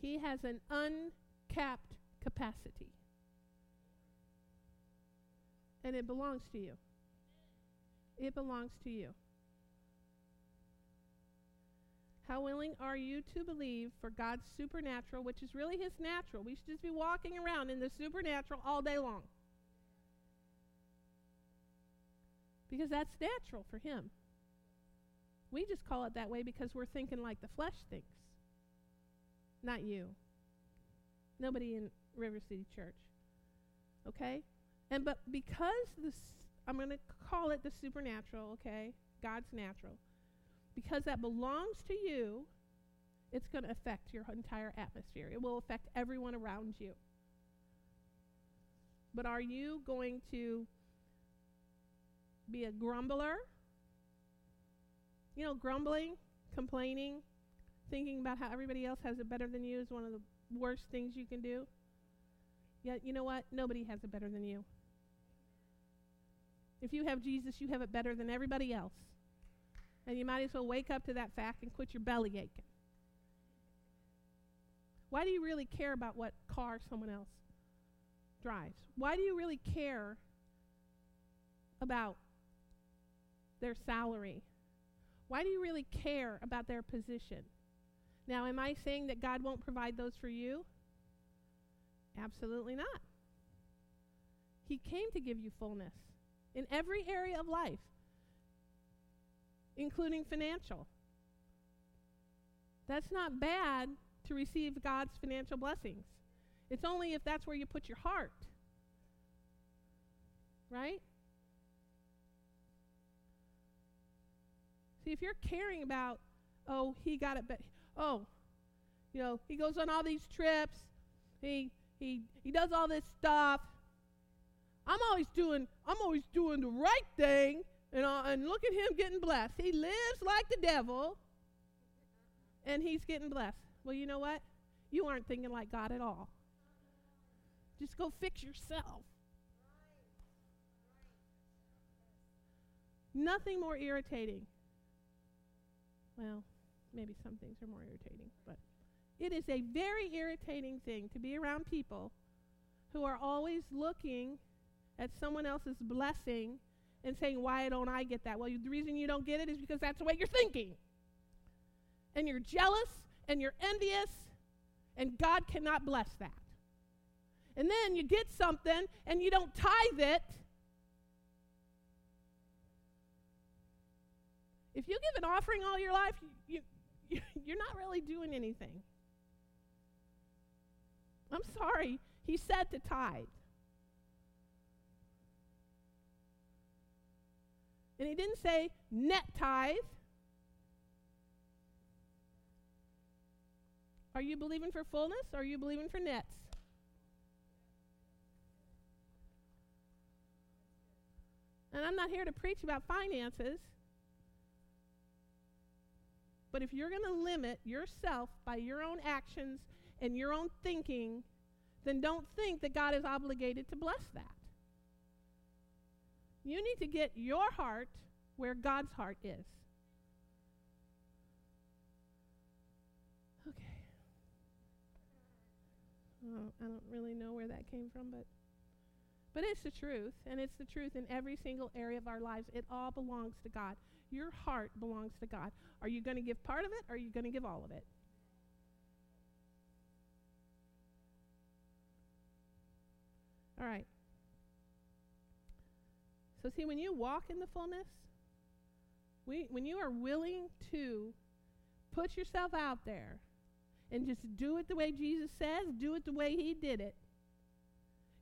He has an uncapped capacity. And it belongs to you. It belongs to you. How willing are you to believe for God's supernatural, which is really His natural? We should just be walking around in the supernatural all day long. Because that's natural for Him. We just call it that way because we're thinking like the flesh thinks. Not you. Nobody in River City Church. Okay? And but because this, I'm going to call it the supernatural, okay? God's natural. Because that belongs to you, it's going to affect your entire atmosphere. It will affect everyone around you. But are you going to be a grumbler? You know, grumbling, complaining, thinking about how everybody else has it better than you is one of the worst things you can do. Yet, you know what? Nobody has it better than you. If you have Jesus, you have it better than everybody else. And you might as well wake up to that fact and quit your belly aching. Why do you really care about what car someone else drives? Why do you really care about their salary? Why do you really care about their position? Now, am I saying that God won't provide those for you? Absolutely not. He came to give you fullness in every area of life, including financial. That's not bad to receive God's financial blessings. It's only if that's where you put your heart. Right? See, if you're caring about, oh, he got it, but oh, you know, he goes on all these trips, he does all this stuff. I'm always doing the right thing, and look at him getting blessed. He lives like the devil, and he's getting blessed. Well, you know what? You aren't thinking like God at all. Just go fix yourself. Nothing more irritating. Well, maybe some things are more irritating, but it is a very irritating thing to be around people who are always looking at someone else's blessing and saying, why don't I get that? Well, the reason you don't get it is because that's the way you're thinking. And you're jealous, and you're envious, and God cannot bless that. And then you get something, and you don't tithe it. If you give an offering all your life, you're not really doing anything. I'm sorry. He said to tithe. And he didn't say net tithe. Are you believing for fullness, or are you believing for nets? And I'm not here to preach about finances. But if you're going to limit yourself by your own actions and your own thinking, then don't think that God is obligated to bless that. You need to get your heart where God's heart is. Okay. Oh, I don't really know where that came from, but it's the truth, and it's the truth in every single area of our lives. It all belongs to God. Your heart belongs to God. Are you going to give part of it, or are you going to give all of it? All right. So see, when you walk in the fullness, when you are willing to put yourself out there and just do it the way Jesus says, do it the way he did it,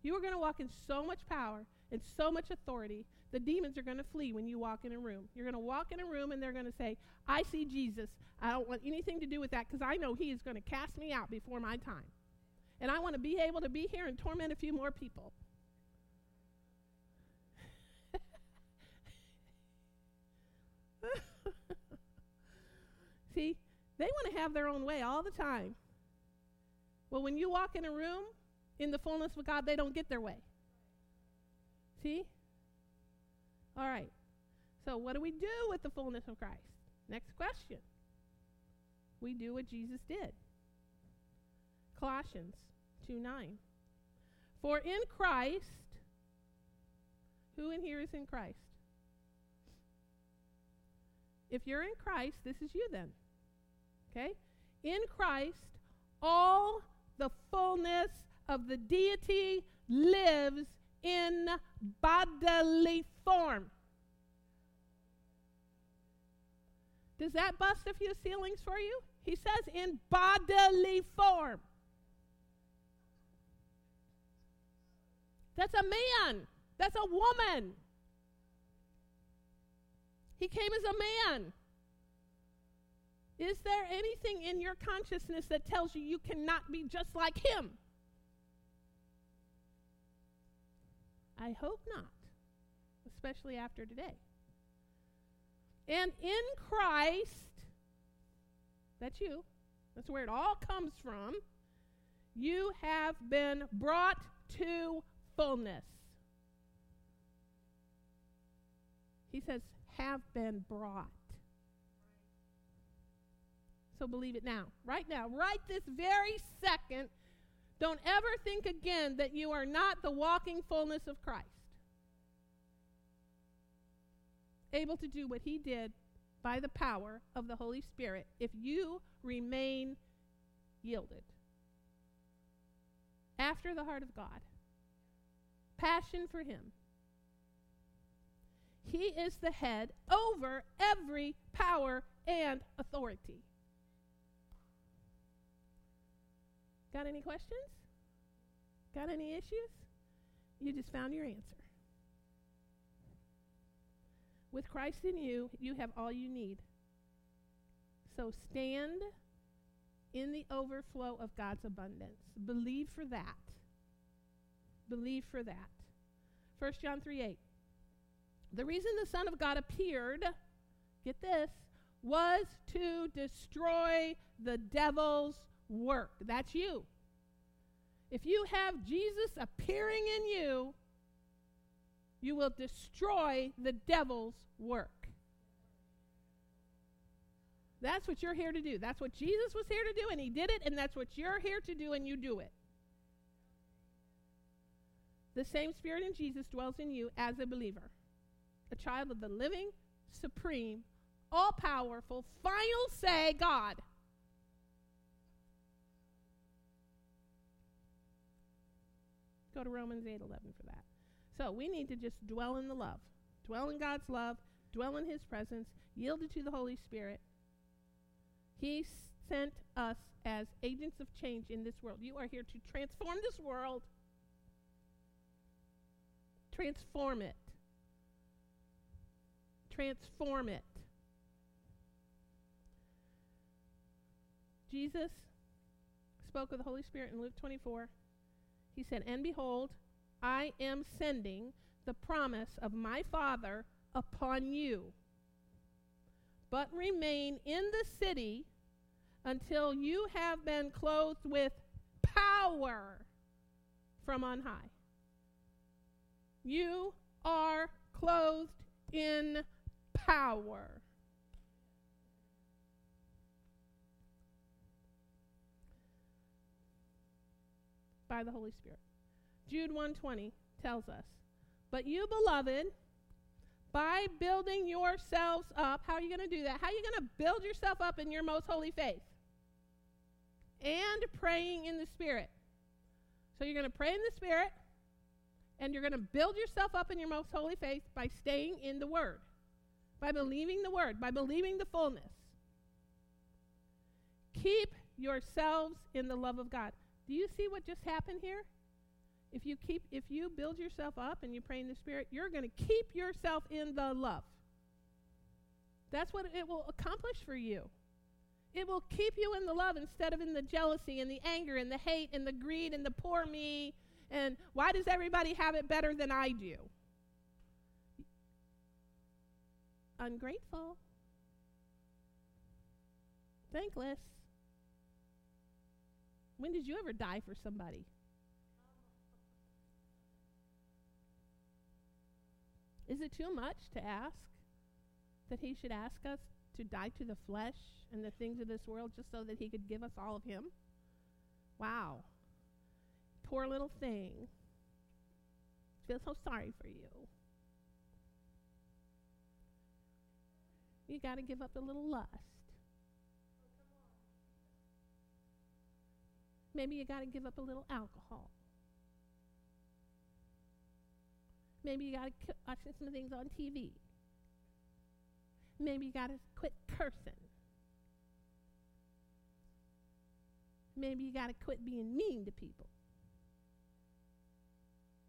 you are going to walk in so much power and so much authority. The demons are going to flee when you walk in a room. You're going to walk in a room and they're going to say, I see Jesus. I don't want anything to do with that because I know he is going to cast me out before my time. And I want to be able to be here and torment a few more people. See, they want to have their own way all the time. Well, when you walk in a room in the fullness of God, they don't get their way. See? All right. So what do we do with the fullness of Christ? Next question. We do what Jesus did. Colossians 2:9. For in Christ, who in here is in Christ? If you're in Christ, this is you then. Okay? In Christ, all the fullness of the deity lives in bodily form. Does that bust a few ceilings for you? He says in bodily form. That's a man. That's a woman. He came as a man. Is there anything in your consciousness that tells you you cannot be just like him? I hope not, especially after today. And in Christ, that's you, that's where it all comes from, you have been brought to fullness. He says, have been brought. So believe it now, right this very second. Don't ever think again that you are not the walking fullness of Christ, able to do what he did by the power of the Holy Spirit if you remain yielded. After the heart of God. Passion for him. He is the head over every power and authority. Got any questions? Got any issues? You just found your answer. With Christ in you, you have all you need. So stand in the overflow of God's abundance. Believe for that. Believe for that. 1 John 3:8. The reason the Son of God appeared, get this, was to destroy the devil's work. That's you. If you have Jesus appearing in you, you will destroy the devil's work. That's what you're here to do. That's what Jesus was here to do, and he did it, and that's what you're here to do, and you do it. The same Spirit in Jesus dwells in you as a believer, a child of the living, supreme, all-powerful, final say God. Go to Romans 8:11 for that. So we need to just dwell in the love. Dwell in God's love. Dwell in his presence. Yielded to the Holy Spirit. He sent us as agents of change in this world. You are here to transform this world. Transform it. Transform it. Jesus spoke of the Holy Spirit in Luke 24. He said, and behold, I am sending the promise of my Father upon you. But remain in the city until you have been clothed with power from on high. You are clothed in power. By the Holy Spirit. Jude 1:20 tells us, but you, beloved, by building yourselves up, how are you going to do that? How are you going to build yourself up in your most holy faith? And praying in the Spirit. So you're going to pray in the Spirit, and you're going to build yourself up in your most holy faith by staying in the Word, by believing the Word, by believing the fullness. Keep yourselves in the love of God. Do you see what just happened here? If you build yourself up and you pray in the Spirit, you're going to keep yourself in the love. That's what it will accomplish for you. It will keep you in the love instead of in the jealousy and the anger and the hate and the greed and the poor me and why does everybody have it better than I do? Ungrateful. Thankless. When did you ever die for somebody? Is it too much to ask that he should ask us to die to the flesh and the things of this world just so that he could give us all of him? Wow. Poor little thing. I feel so sorry for you. You got to give up the little lust. Maybe you got to give up a little alcohol. Maybe you got to watch some things on TV. Maybe you got to quit cursing. Maybe you got to quit being mean to people.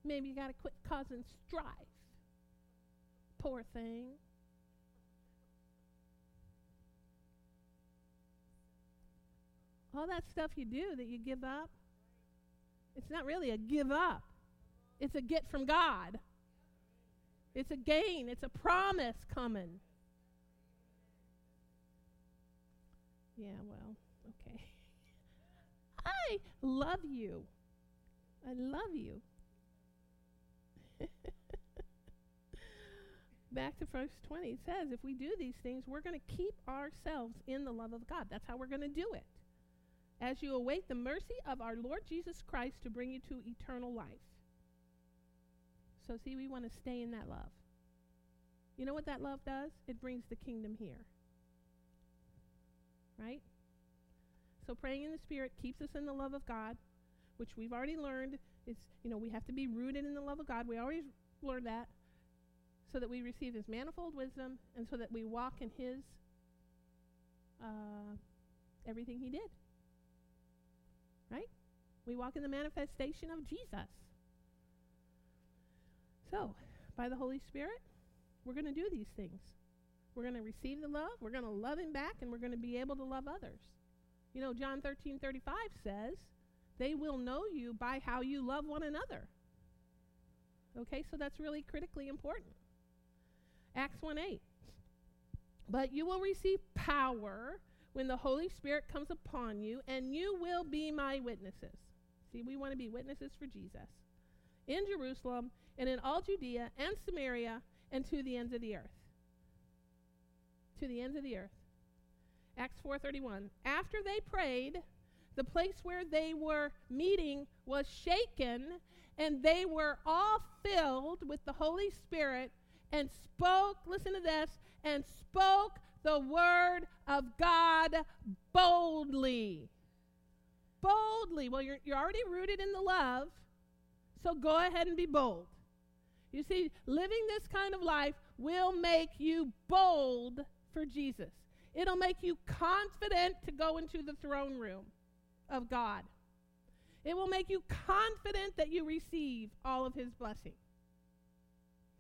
Maybe you got to quit causing strife. Poor thing. All that stuff you do that you give up, it's not really a give up. It's a get from God. It's a gain. It's a promise coming. Yeah, well, okay. I love you. I love you. Back to verse 20. It says, if we do these things, we're going to keep ourselves in the love of God. That's how we're going to do it. As you await the mercy of our Lord Jesus Christ to bring you to eternal life. So see, we want to stay in that love. You know what that love does? It brings the kingdom here. Right? So praying in the Spirit keeps us in the love of God, which we've already learned. It's, we have to be rooted in the love of God. We always learn that so that we receive his manifold wisdom and so that we walk in his, everything he did. Right? We walk in the manifestation of Jesus. So, by the Holy Spirit, we're going to do these things. We're going to receive the love, we're going to love him back, and we're going to be able to love others. John 13:35 says, they will know you by how you love one another. Okay, so that's really critically important. Acts 1:8. But you will receive power when the Holy Spirit comes upon you, and you will be my witnesses. See, we want to be witnesses for Jesus. In Jerusalem, and in all Judea and Samaria, and to the ends of the earth. To the ends of the earth. Acts 4:31. After they prayed, the place where they were meeting was shaken, and they were all filled with the Holy Spirit and spoke, listen to this, and spoke the word of God boldly. Boldly. Well, you're already rooted in the love, so go ahead and be bold. You see, living this kind of life will make you bold for Jesus. It'll make you confident to go into the throne room of God. It will make you confident that you receive all of his blessing.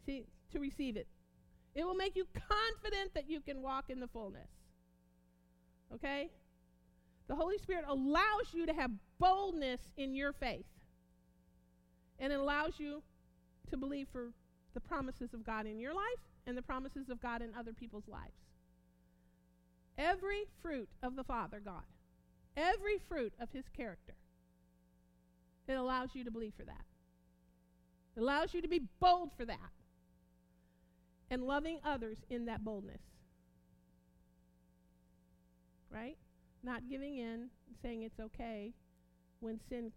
See, to receive it. It will make you confident that you can walk in the fullness. Okay? The Holy Spirit allows you to have boldness in your faith. And it allows you to believe for the promises of God in your life and the promises of God in other people's lives. Every fruit of the Father God. Every fruit of his character. It allows you to believe for that. It allows you to be bold for that. And loving others in that boldness. Right? Not giving in, saying it's okay when sin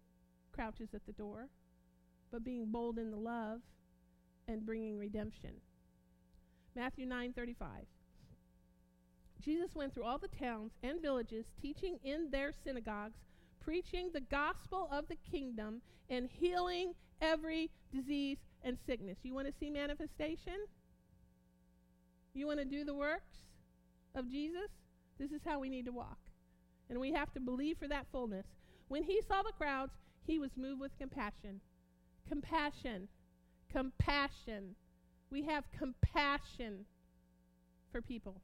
crouches at the door, but being bold in the love and bringing redemption. Matthew 9:35. Jesus went through all the towns and villages, teaching in their synagogues, preaching the gospel of the kingdom, and healing every disease and sickness. You want to see manifestation? You want to do the works of Jesus? This is how we need to walk. And we have to believe for that fullness. When he saw the crowds, he was moved with compassion. Compassion. Compassion. We have compassion for people,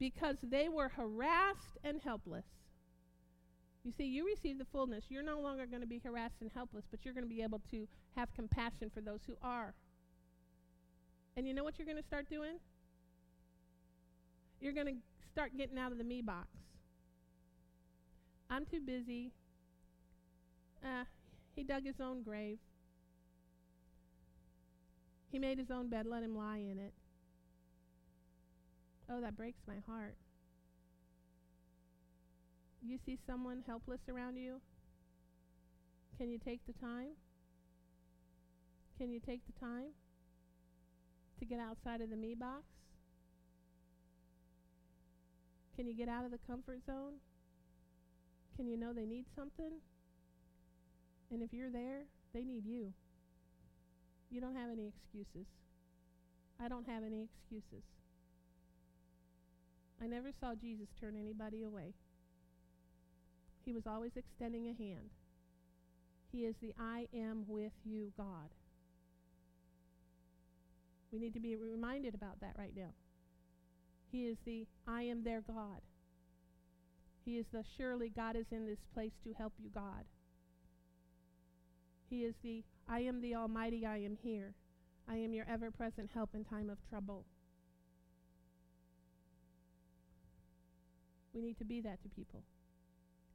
because they were harassed and helpless. You see, you receive the fullness. You're no longer going to be harassed and helpless, but you're going to be able to have compassion for those who are. And you know what you're going to start doing? You're going to start getting out of the me box. I'm too busy. He dug his own grave. He made his own bed. Let him lie in it. Oh, that breaks my heart. You see someone helpless around you? Can you take the time? Can you take the time to get outside of the me box? Can you get out of the comfort zone? Can you know they need something? And if you're there, they need you. You don't have any excuses. I don't have any excuses. I never saw Jesus turn anybody away. He was always extending a hand. He is the I am with you God. We need to be reminded about that right now. He is the I am their God. He is the surely God is in this place to help you God. He is the I am the Almighty, I am here. I am your ever-present help in time of trouble. We need to be that to people.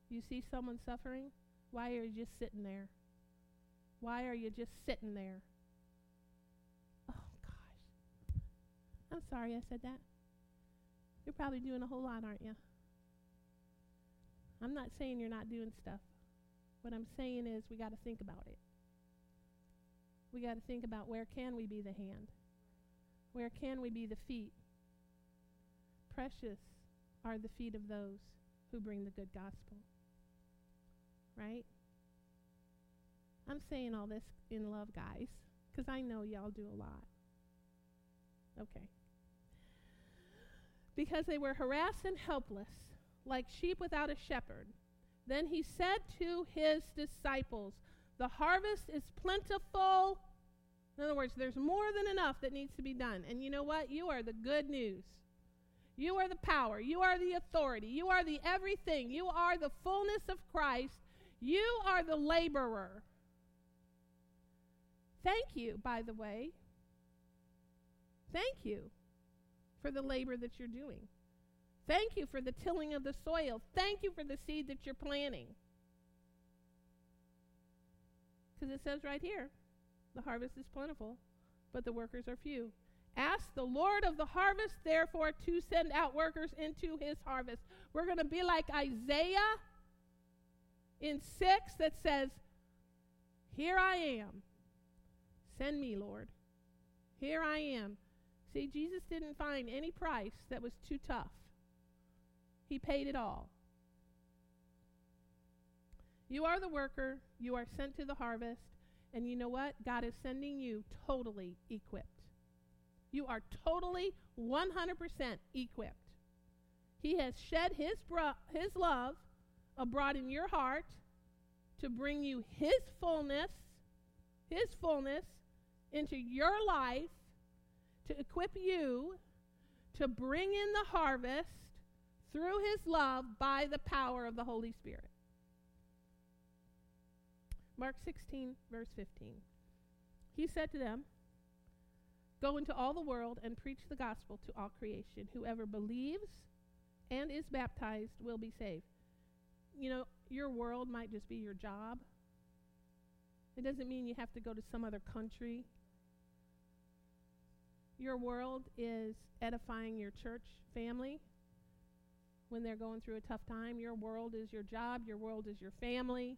You see someone suffering? Why are you just sitting there? Why are you just sitting there? Oh, gosh. I'm sorry I said that. You're probably doing a whole lot, aren't you? I'm not saying you're not doing stuff. What I'm saying is we got to think about it. We got to think about where can we be the hand? Where can we be the feet? Precious are the feet of those who bring the good gospel, right? I'm saying all this in love, guys, because I know y'all do a lot. Okay. Because they were harassed and helpless, like sheep without a shepherd. Then he said to his disciples, the harvest is plentiful. In other words, there's more than enough that needs to be done. And you know what? You are the good news. You are the power. You are the authority. You are the everything. You are the fullness of Christ. You are the laborer. Thank you, by the way. Thank you for the labor that you're doing. Thank you for the tilling of the soil. Thank you for the seed that you're planting. Because it says right here, the harvest is plentiful, but the workers are few. Ask the Lord of the harvest, therefore, to send out workers into his harvest. We're going to be like Isaiah in 6 that says, here I am. Send me, Lord. Here I am. See, Jesus didn't find any price that was too tough. He paid it all. You are the worker. You are sent to the harvest. And you know what? God is sending you totally equipped. You are totally 100% equipped. He has shed his love abroad in your heart to bring you his fullness into your life, to equip you to bring in the harvest through his love by the power of the Holy Spirit. Mark 16, verse 15. He said to them, go into all the world and preach the gospel to all creation. Whoever believes and is baptized will be saved. You know, your world might just be your job. It doesn't mean you have to go to some other country. Your world is edifying your church family when they're going through a tough time. Your world is your job. Your world is your family.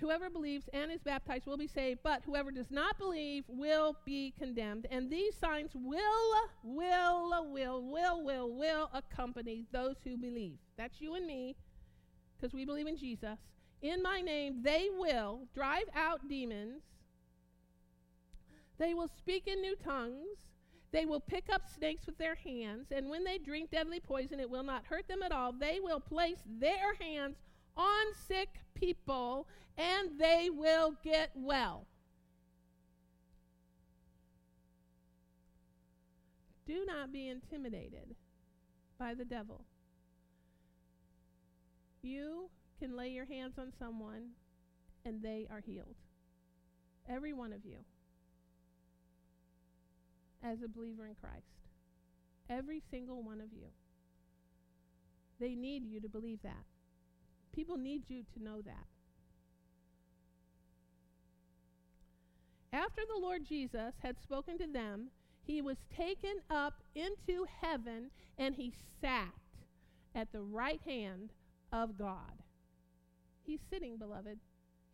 Whoever believes and is baptized will be saved, but whoever does not believe will be condemned. And these signs will accompany those who believe. That's you and me, because we believe in Jesus. In my name, they will drive out demons. They will speak in new tongues. They will pick up snakes with their hands. And when they drink deadly poison, it will not hurt them at all. They will place their hands on sick people, and they will get well. Do not be intimidated by the devil. You can lay your hands on someone, and they are healed. Every one of you, as a believer in Christ. Every single one of you. They need you to believe that. People need you to know that. After the Lord Jesus had spoken to them, he was taken up into heaven, and he sat at the right hand of God. He's sitting, beloved.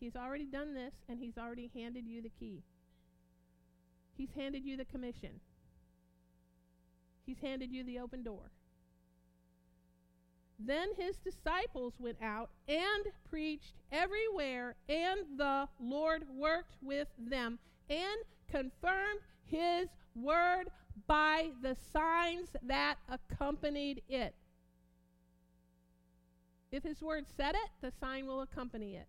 He's already done this, and he's already handed you the key. He's handed you the commission. He's handed you the open door. Then his disciples went out and preached everywhere, and the Lord worked with them and confirmed his word by the signs that accompanied it. If his word said it, the sign will accompany it.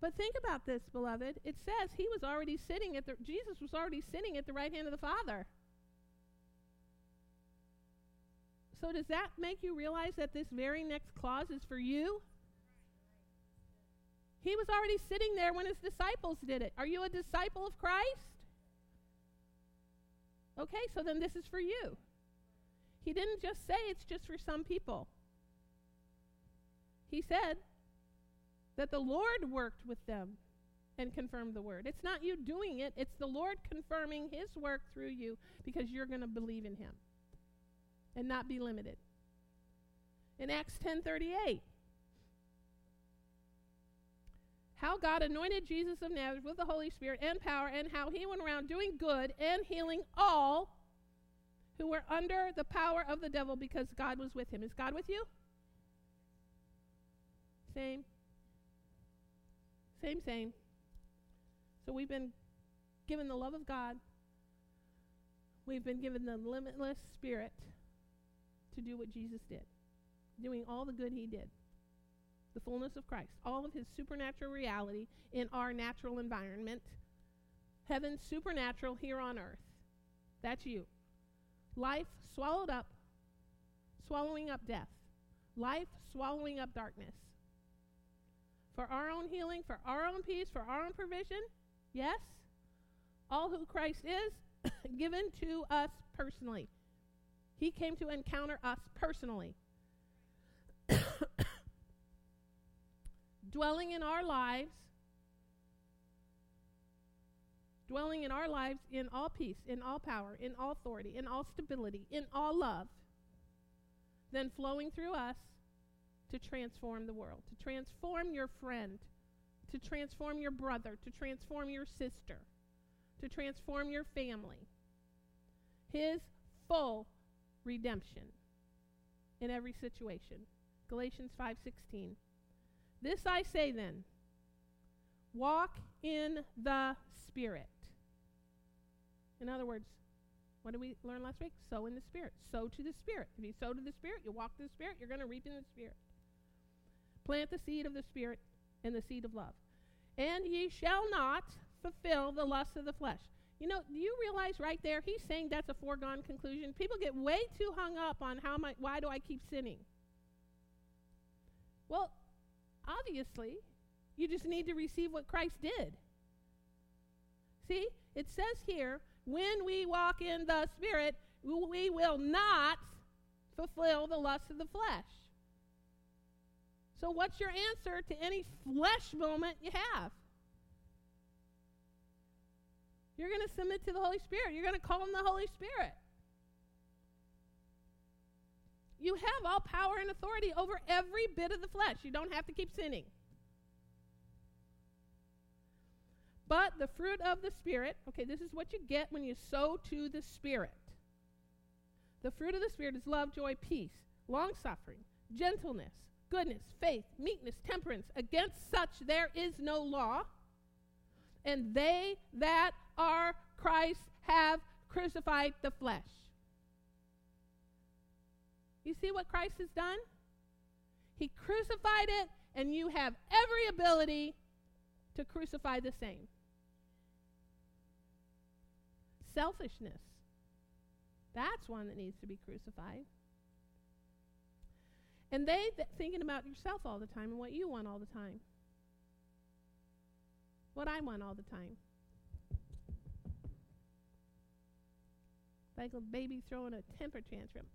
But think about this, beloved. It says he was already sitting at the Jesus was already sitting at the right hand of the Father. So does that make you realize that this very next clause is for you? He was already sitting there when his disciples did it. Are you a disciple of Christ? Okay, so then this is for you. He didn't just say it's just for some people. He said that the Lord worked with them and confirmed the word. It's not you doing it. It's the Lord confirming his work through you because you're going to believe in him and not be limited. In Acts 10:38, how God anointed Jesus of Nazareth with the Holy Spirit and power, and how he went around doing good and healing all who were under the power of the devil because God was with him. Is God with you? Same. So we've been given the love of God. We've been given the limitless spirit to do what Jesus did, doing all the good he did, the fullness of Christ, all of his supernatural reality in our natural environment, heaven supernatural here on earth. That's you. Life swallowed up, swallowing up death. Life swallowing up darkness. For our own healing, for our own peace, for our own provision. Yes, all who Christ is given to us personally. He came to encounter us personally. Dwelling in our lives in all peace, in all power, in all authority, in all stability, in all love. Then flowing through us to transform the world, to transform your friend, to transform your brother, to transform your sister, to transform your family. His full redemption in every situation. Galatians 5:16. This I say then, walk in the Spirit. In other words, what did we learn last week? Sow in the Spirit. Sow to the Spirit. If you sow to the Spirit, you walk to the Spirit, you're going to reap in the Spirit. Plant the seed of the Spirit and the seed of love. And ye shall not fulfill the lusts of the flesh. You know, do you realize right there, he's saying that's a foregone conclusion? People get way too hung up on why do I keep sinning? Well, obviously, you just need to receive what Christ did. See, it says here, when we walk in the Spirit, we will not fulfill the lusts of the flesh. So what's your answer to any flesh moment you have? You're going to submit to the Holy Spirit. You're going to call on the Holy Spirit. You have all power and authority over every bit of the flesh. You don't have to keep sinning. But the fruit of the Spirit, okay, this is what you get when you sow to the Spirit. The fruit of the Spirit is love, joy, peace, long-suffering, gentleness, goodness, faith, meekness, temperance. Against such there is no law. And they that are Christ have crucified the flesh. You see what Christ has done? He crucified it, and you have every ability to crucify the same. Selfishness. That's one that needs to be crucified. And thinking about yourself all the time and what you want all the time. What I want all the time. Like a baby throwing a temper tantrum.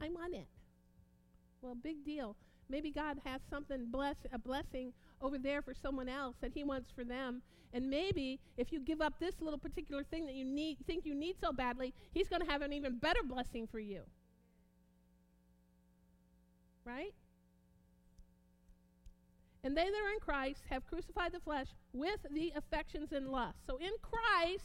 I want it. Well, big deal. Maybe God has something, a blessing over there for someone else that he wants for them. And maybe if you give up this little particular thing that you think you need so badly, he's going to have an even better blessing for you. Right? And they that are in Christ have crucified the flesh with the affections and lusts. So in Christ,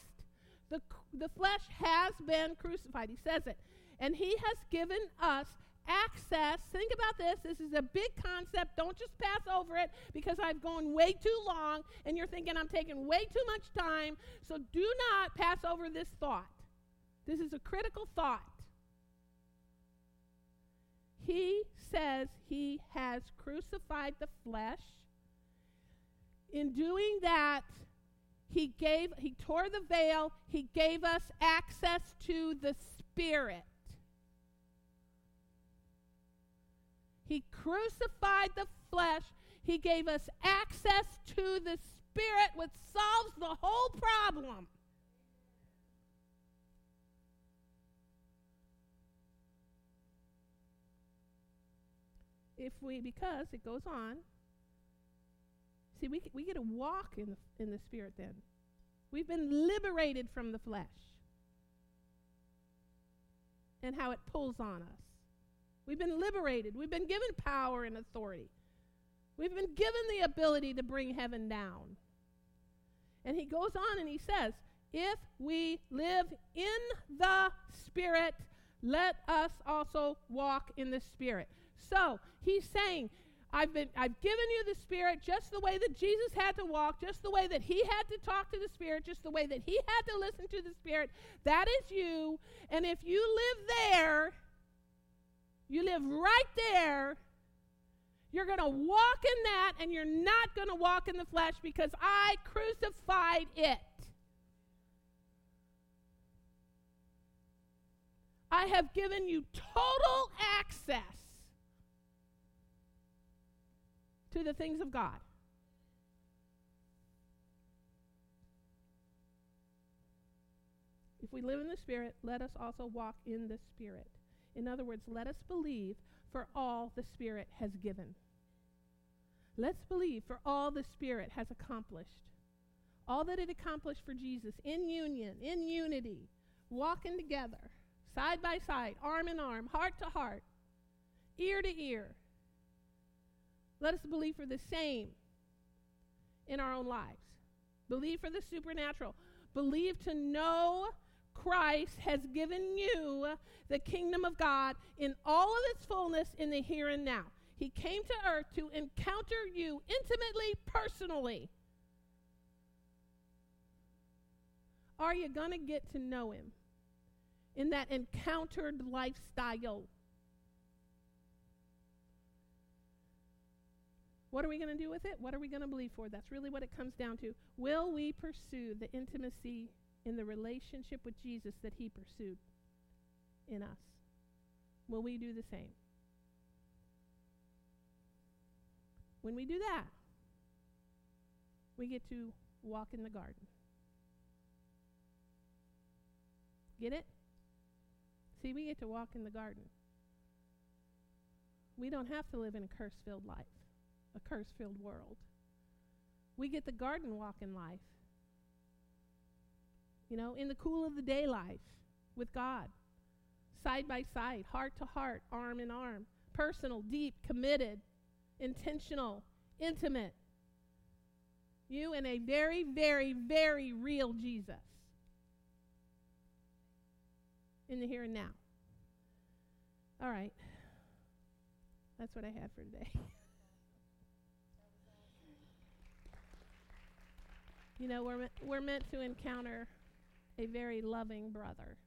the flesh has been crucified. He says it. And he has given us access. Think about this. This is a big concept. Don't just pass over it because I've gone way too long and you're thinking I'm taking way too much time. So do not pass over this thought. This is a critical thought. He says he has crucified the flesh. In doing that, he tore the veil. He gave us access to the Spirit. He crucified the flesh. He gave us access to the Spirit, which solves the whole problem. Because it goes on. See, we get to walk in the Spirit then. We've been liberated from the flesh and how it pulls on us. We've been liberated. We've been given power and authority. We've been given the ability to bring heaven down. And he goes on and he says, if we live in the Spirit, let us also walk in the Spirit. So he's saying, I've given you the Spirit just the way that Jesus had to walk, just the way that he had to talk to the Spirit, just the way that he had to listen to the Spirit. That is you. And if you live there, you live right there, you're going to walk in that, and you're not going to walk in the flesh because I crucified it. I have given you total access to the things of God. If we live in the Spirit, let us also walk in the Spirit. In other words, let us believe for all the Spirit has given. Let's believe for all the Spirit has accomplished. All that it accomplished for Jesus in union, in unity, walking together, side by side, arm in arm, heart to heart, ear to ear. Let us believe for the same in our own lives. Believe for the supernatural. Believe to know Christ has given you the kingdom of God in all of its fullness in the here and now. He came to earth to encounter you intimately, personally. Are you going to get to know him in that encountered lifestyle? What are we going to do with it? What are we going to believe for? That's really what it comes down to. Will we pursue the intimacy in the relationship with Jesus that he pursued in us? Will we do the same? When we do that, we get to walk in the garden. Get it? See, we get to walk in the garden. We don't have to live in a curse-filled life, a curse-filled world. We get the garden walk in life. You know, in the cool of the day life with God, side by side, heart to heart, arm in arm, personal, deep, committed, intentional, intimate. you in a very, very, very real Jesus in the here and now. All right. That's what I had for today. You know, we're meant to encounter a very loving brother.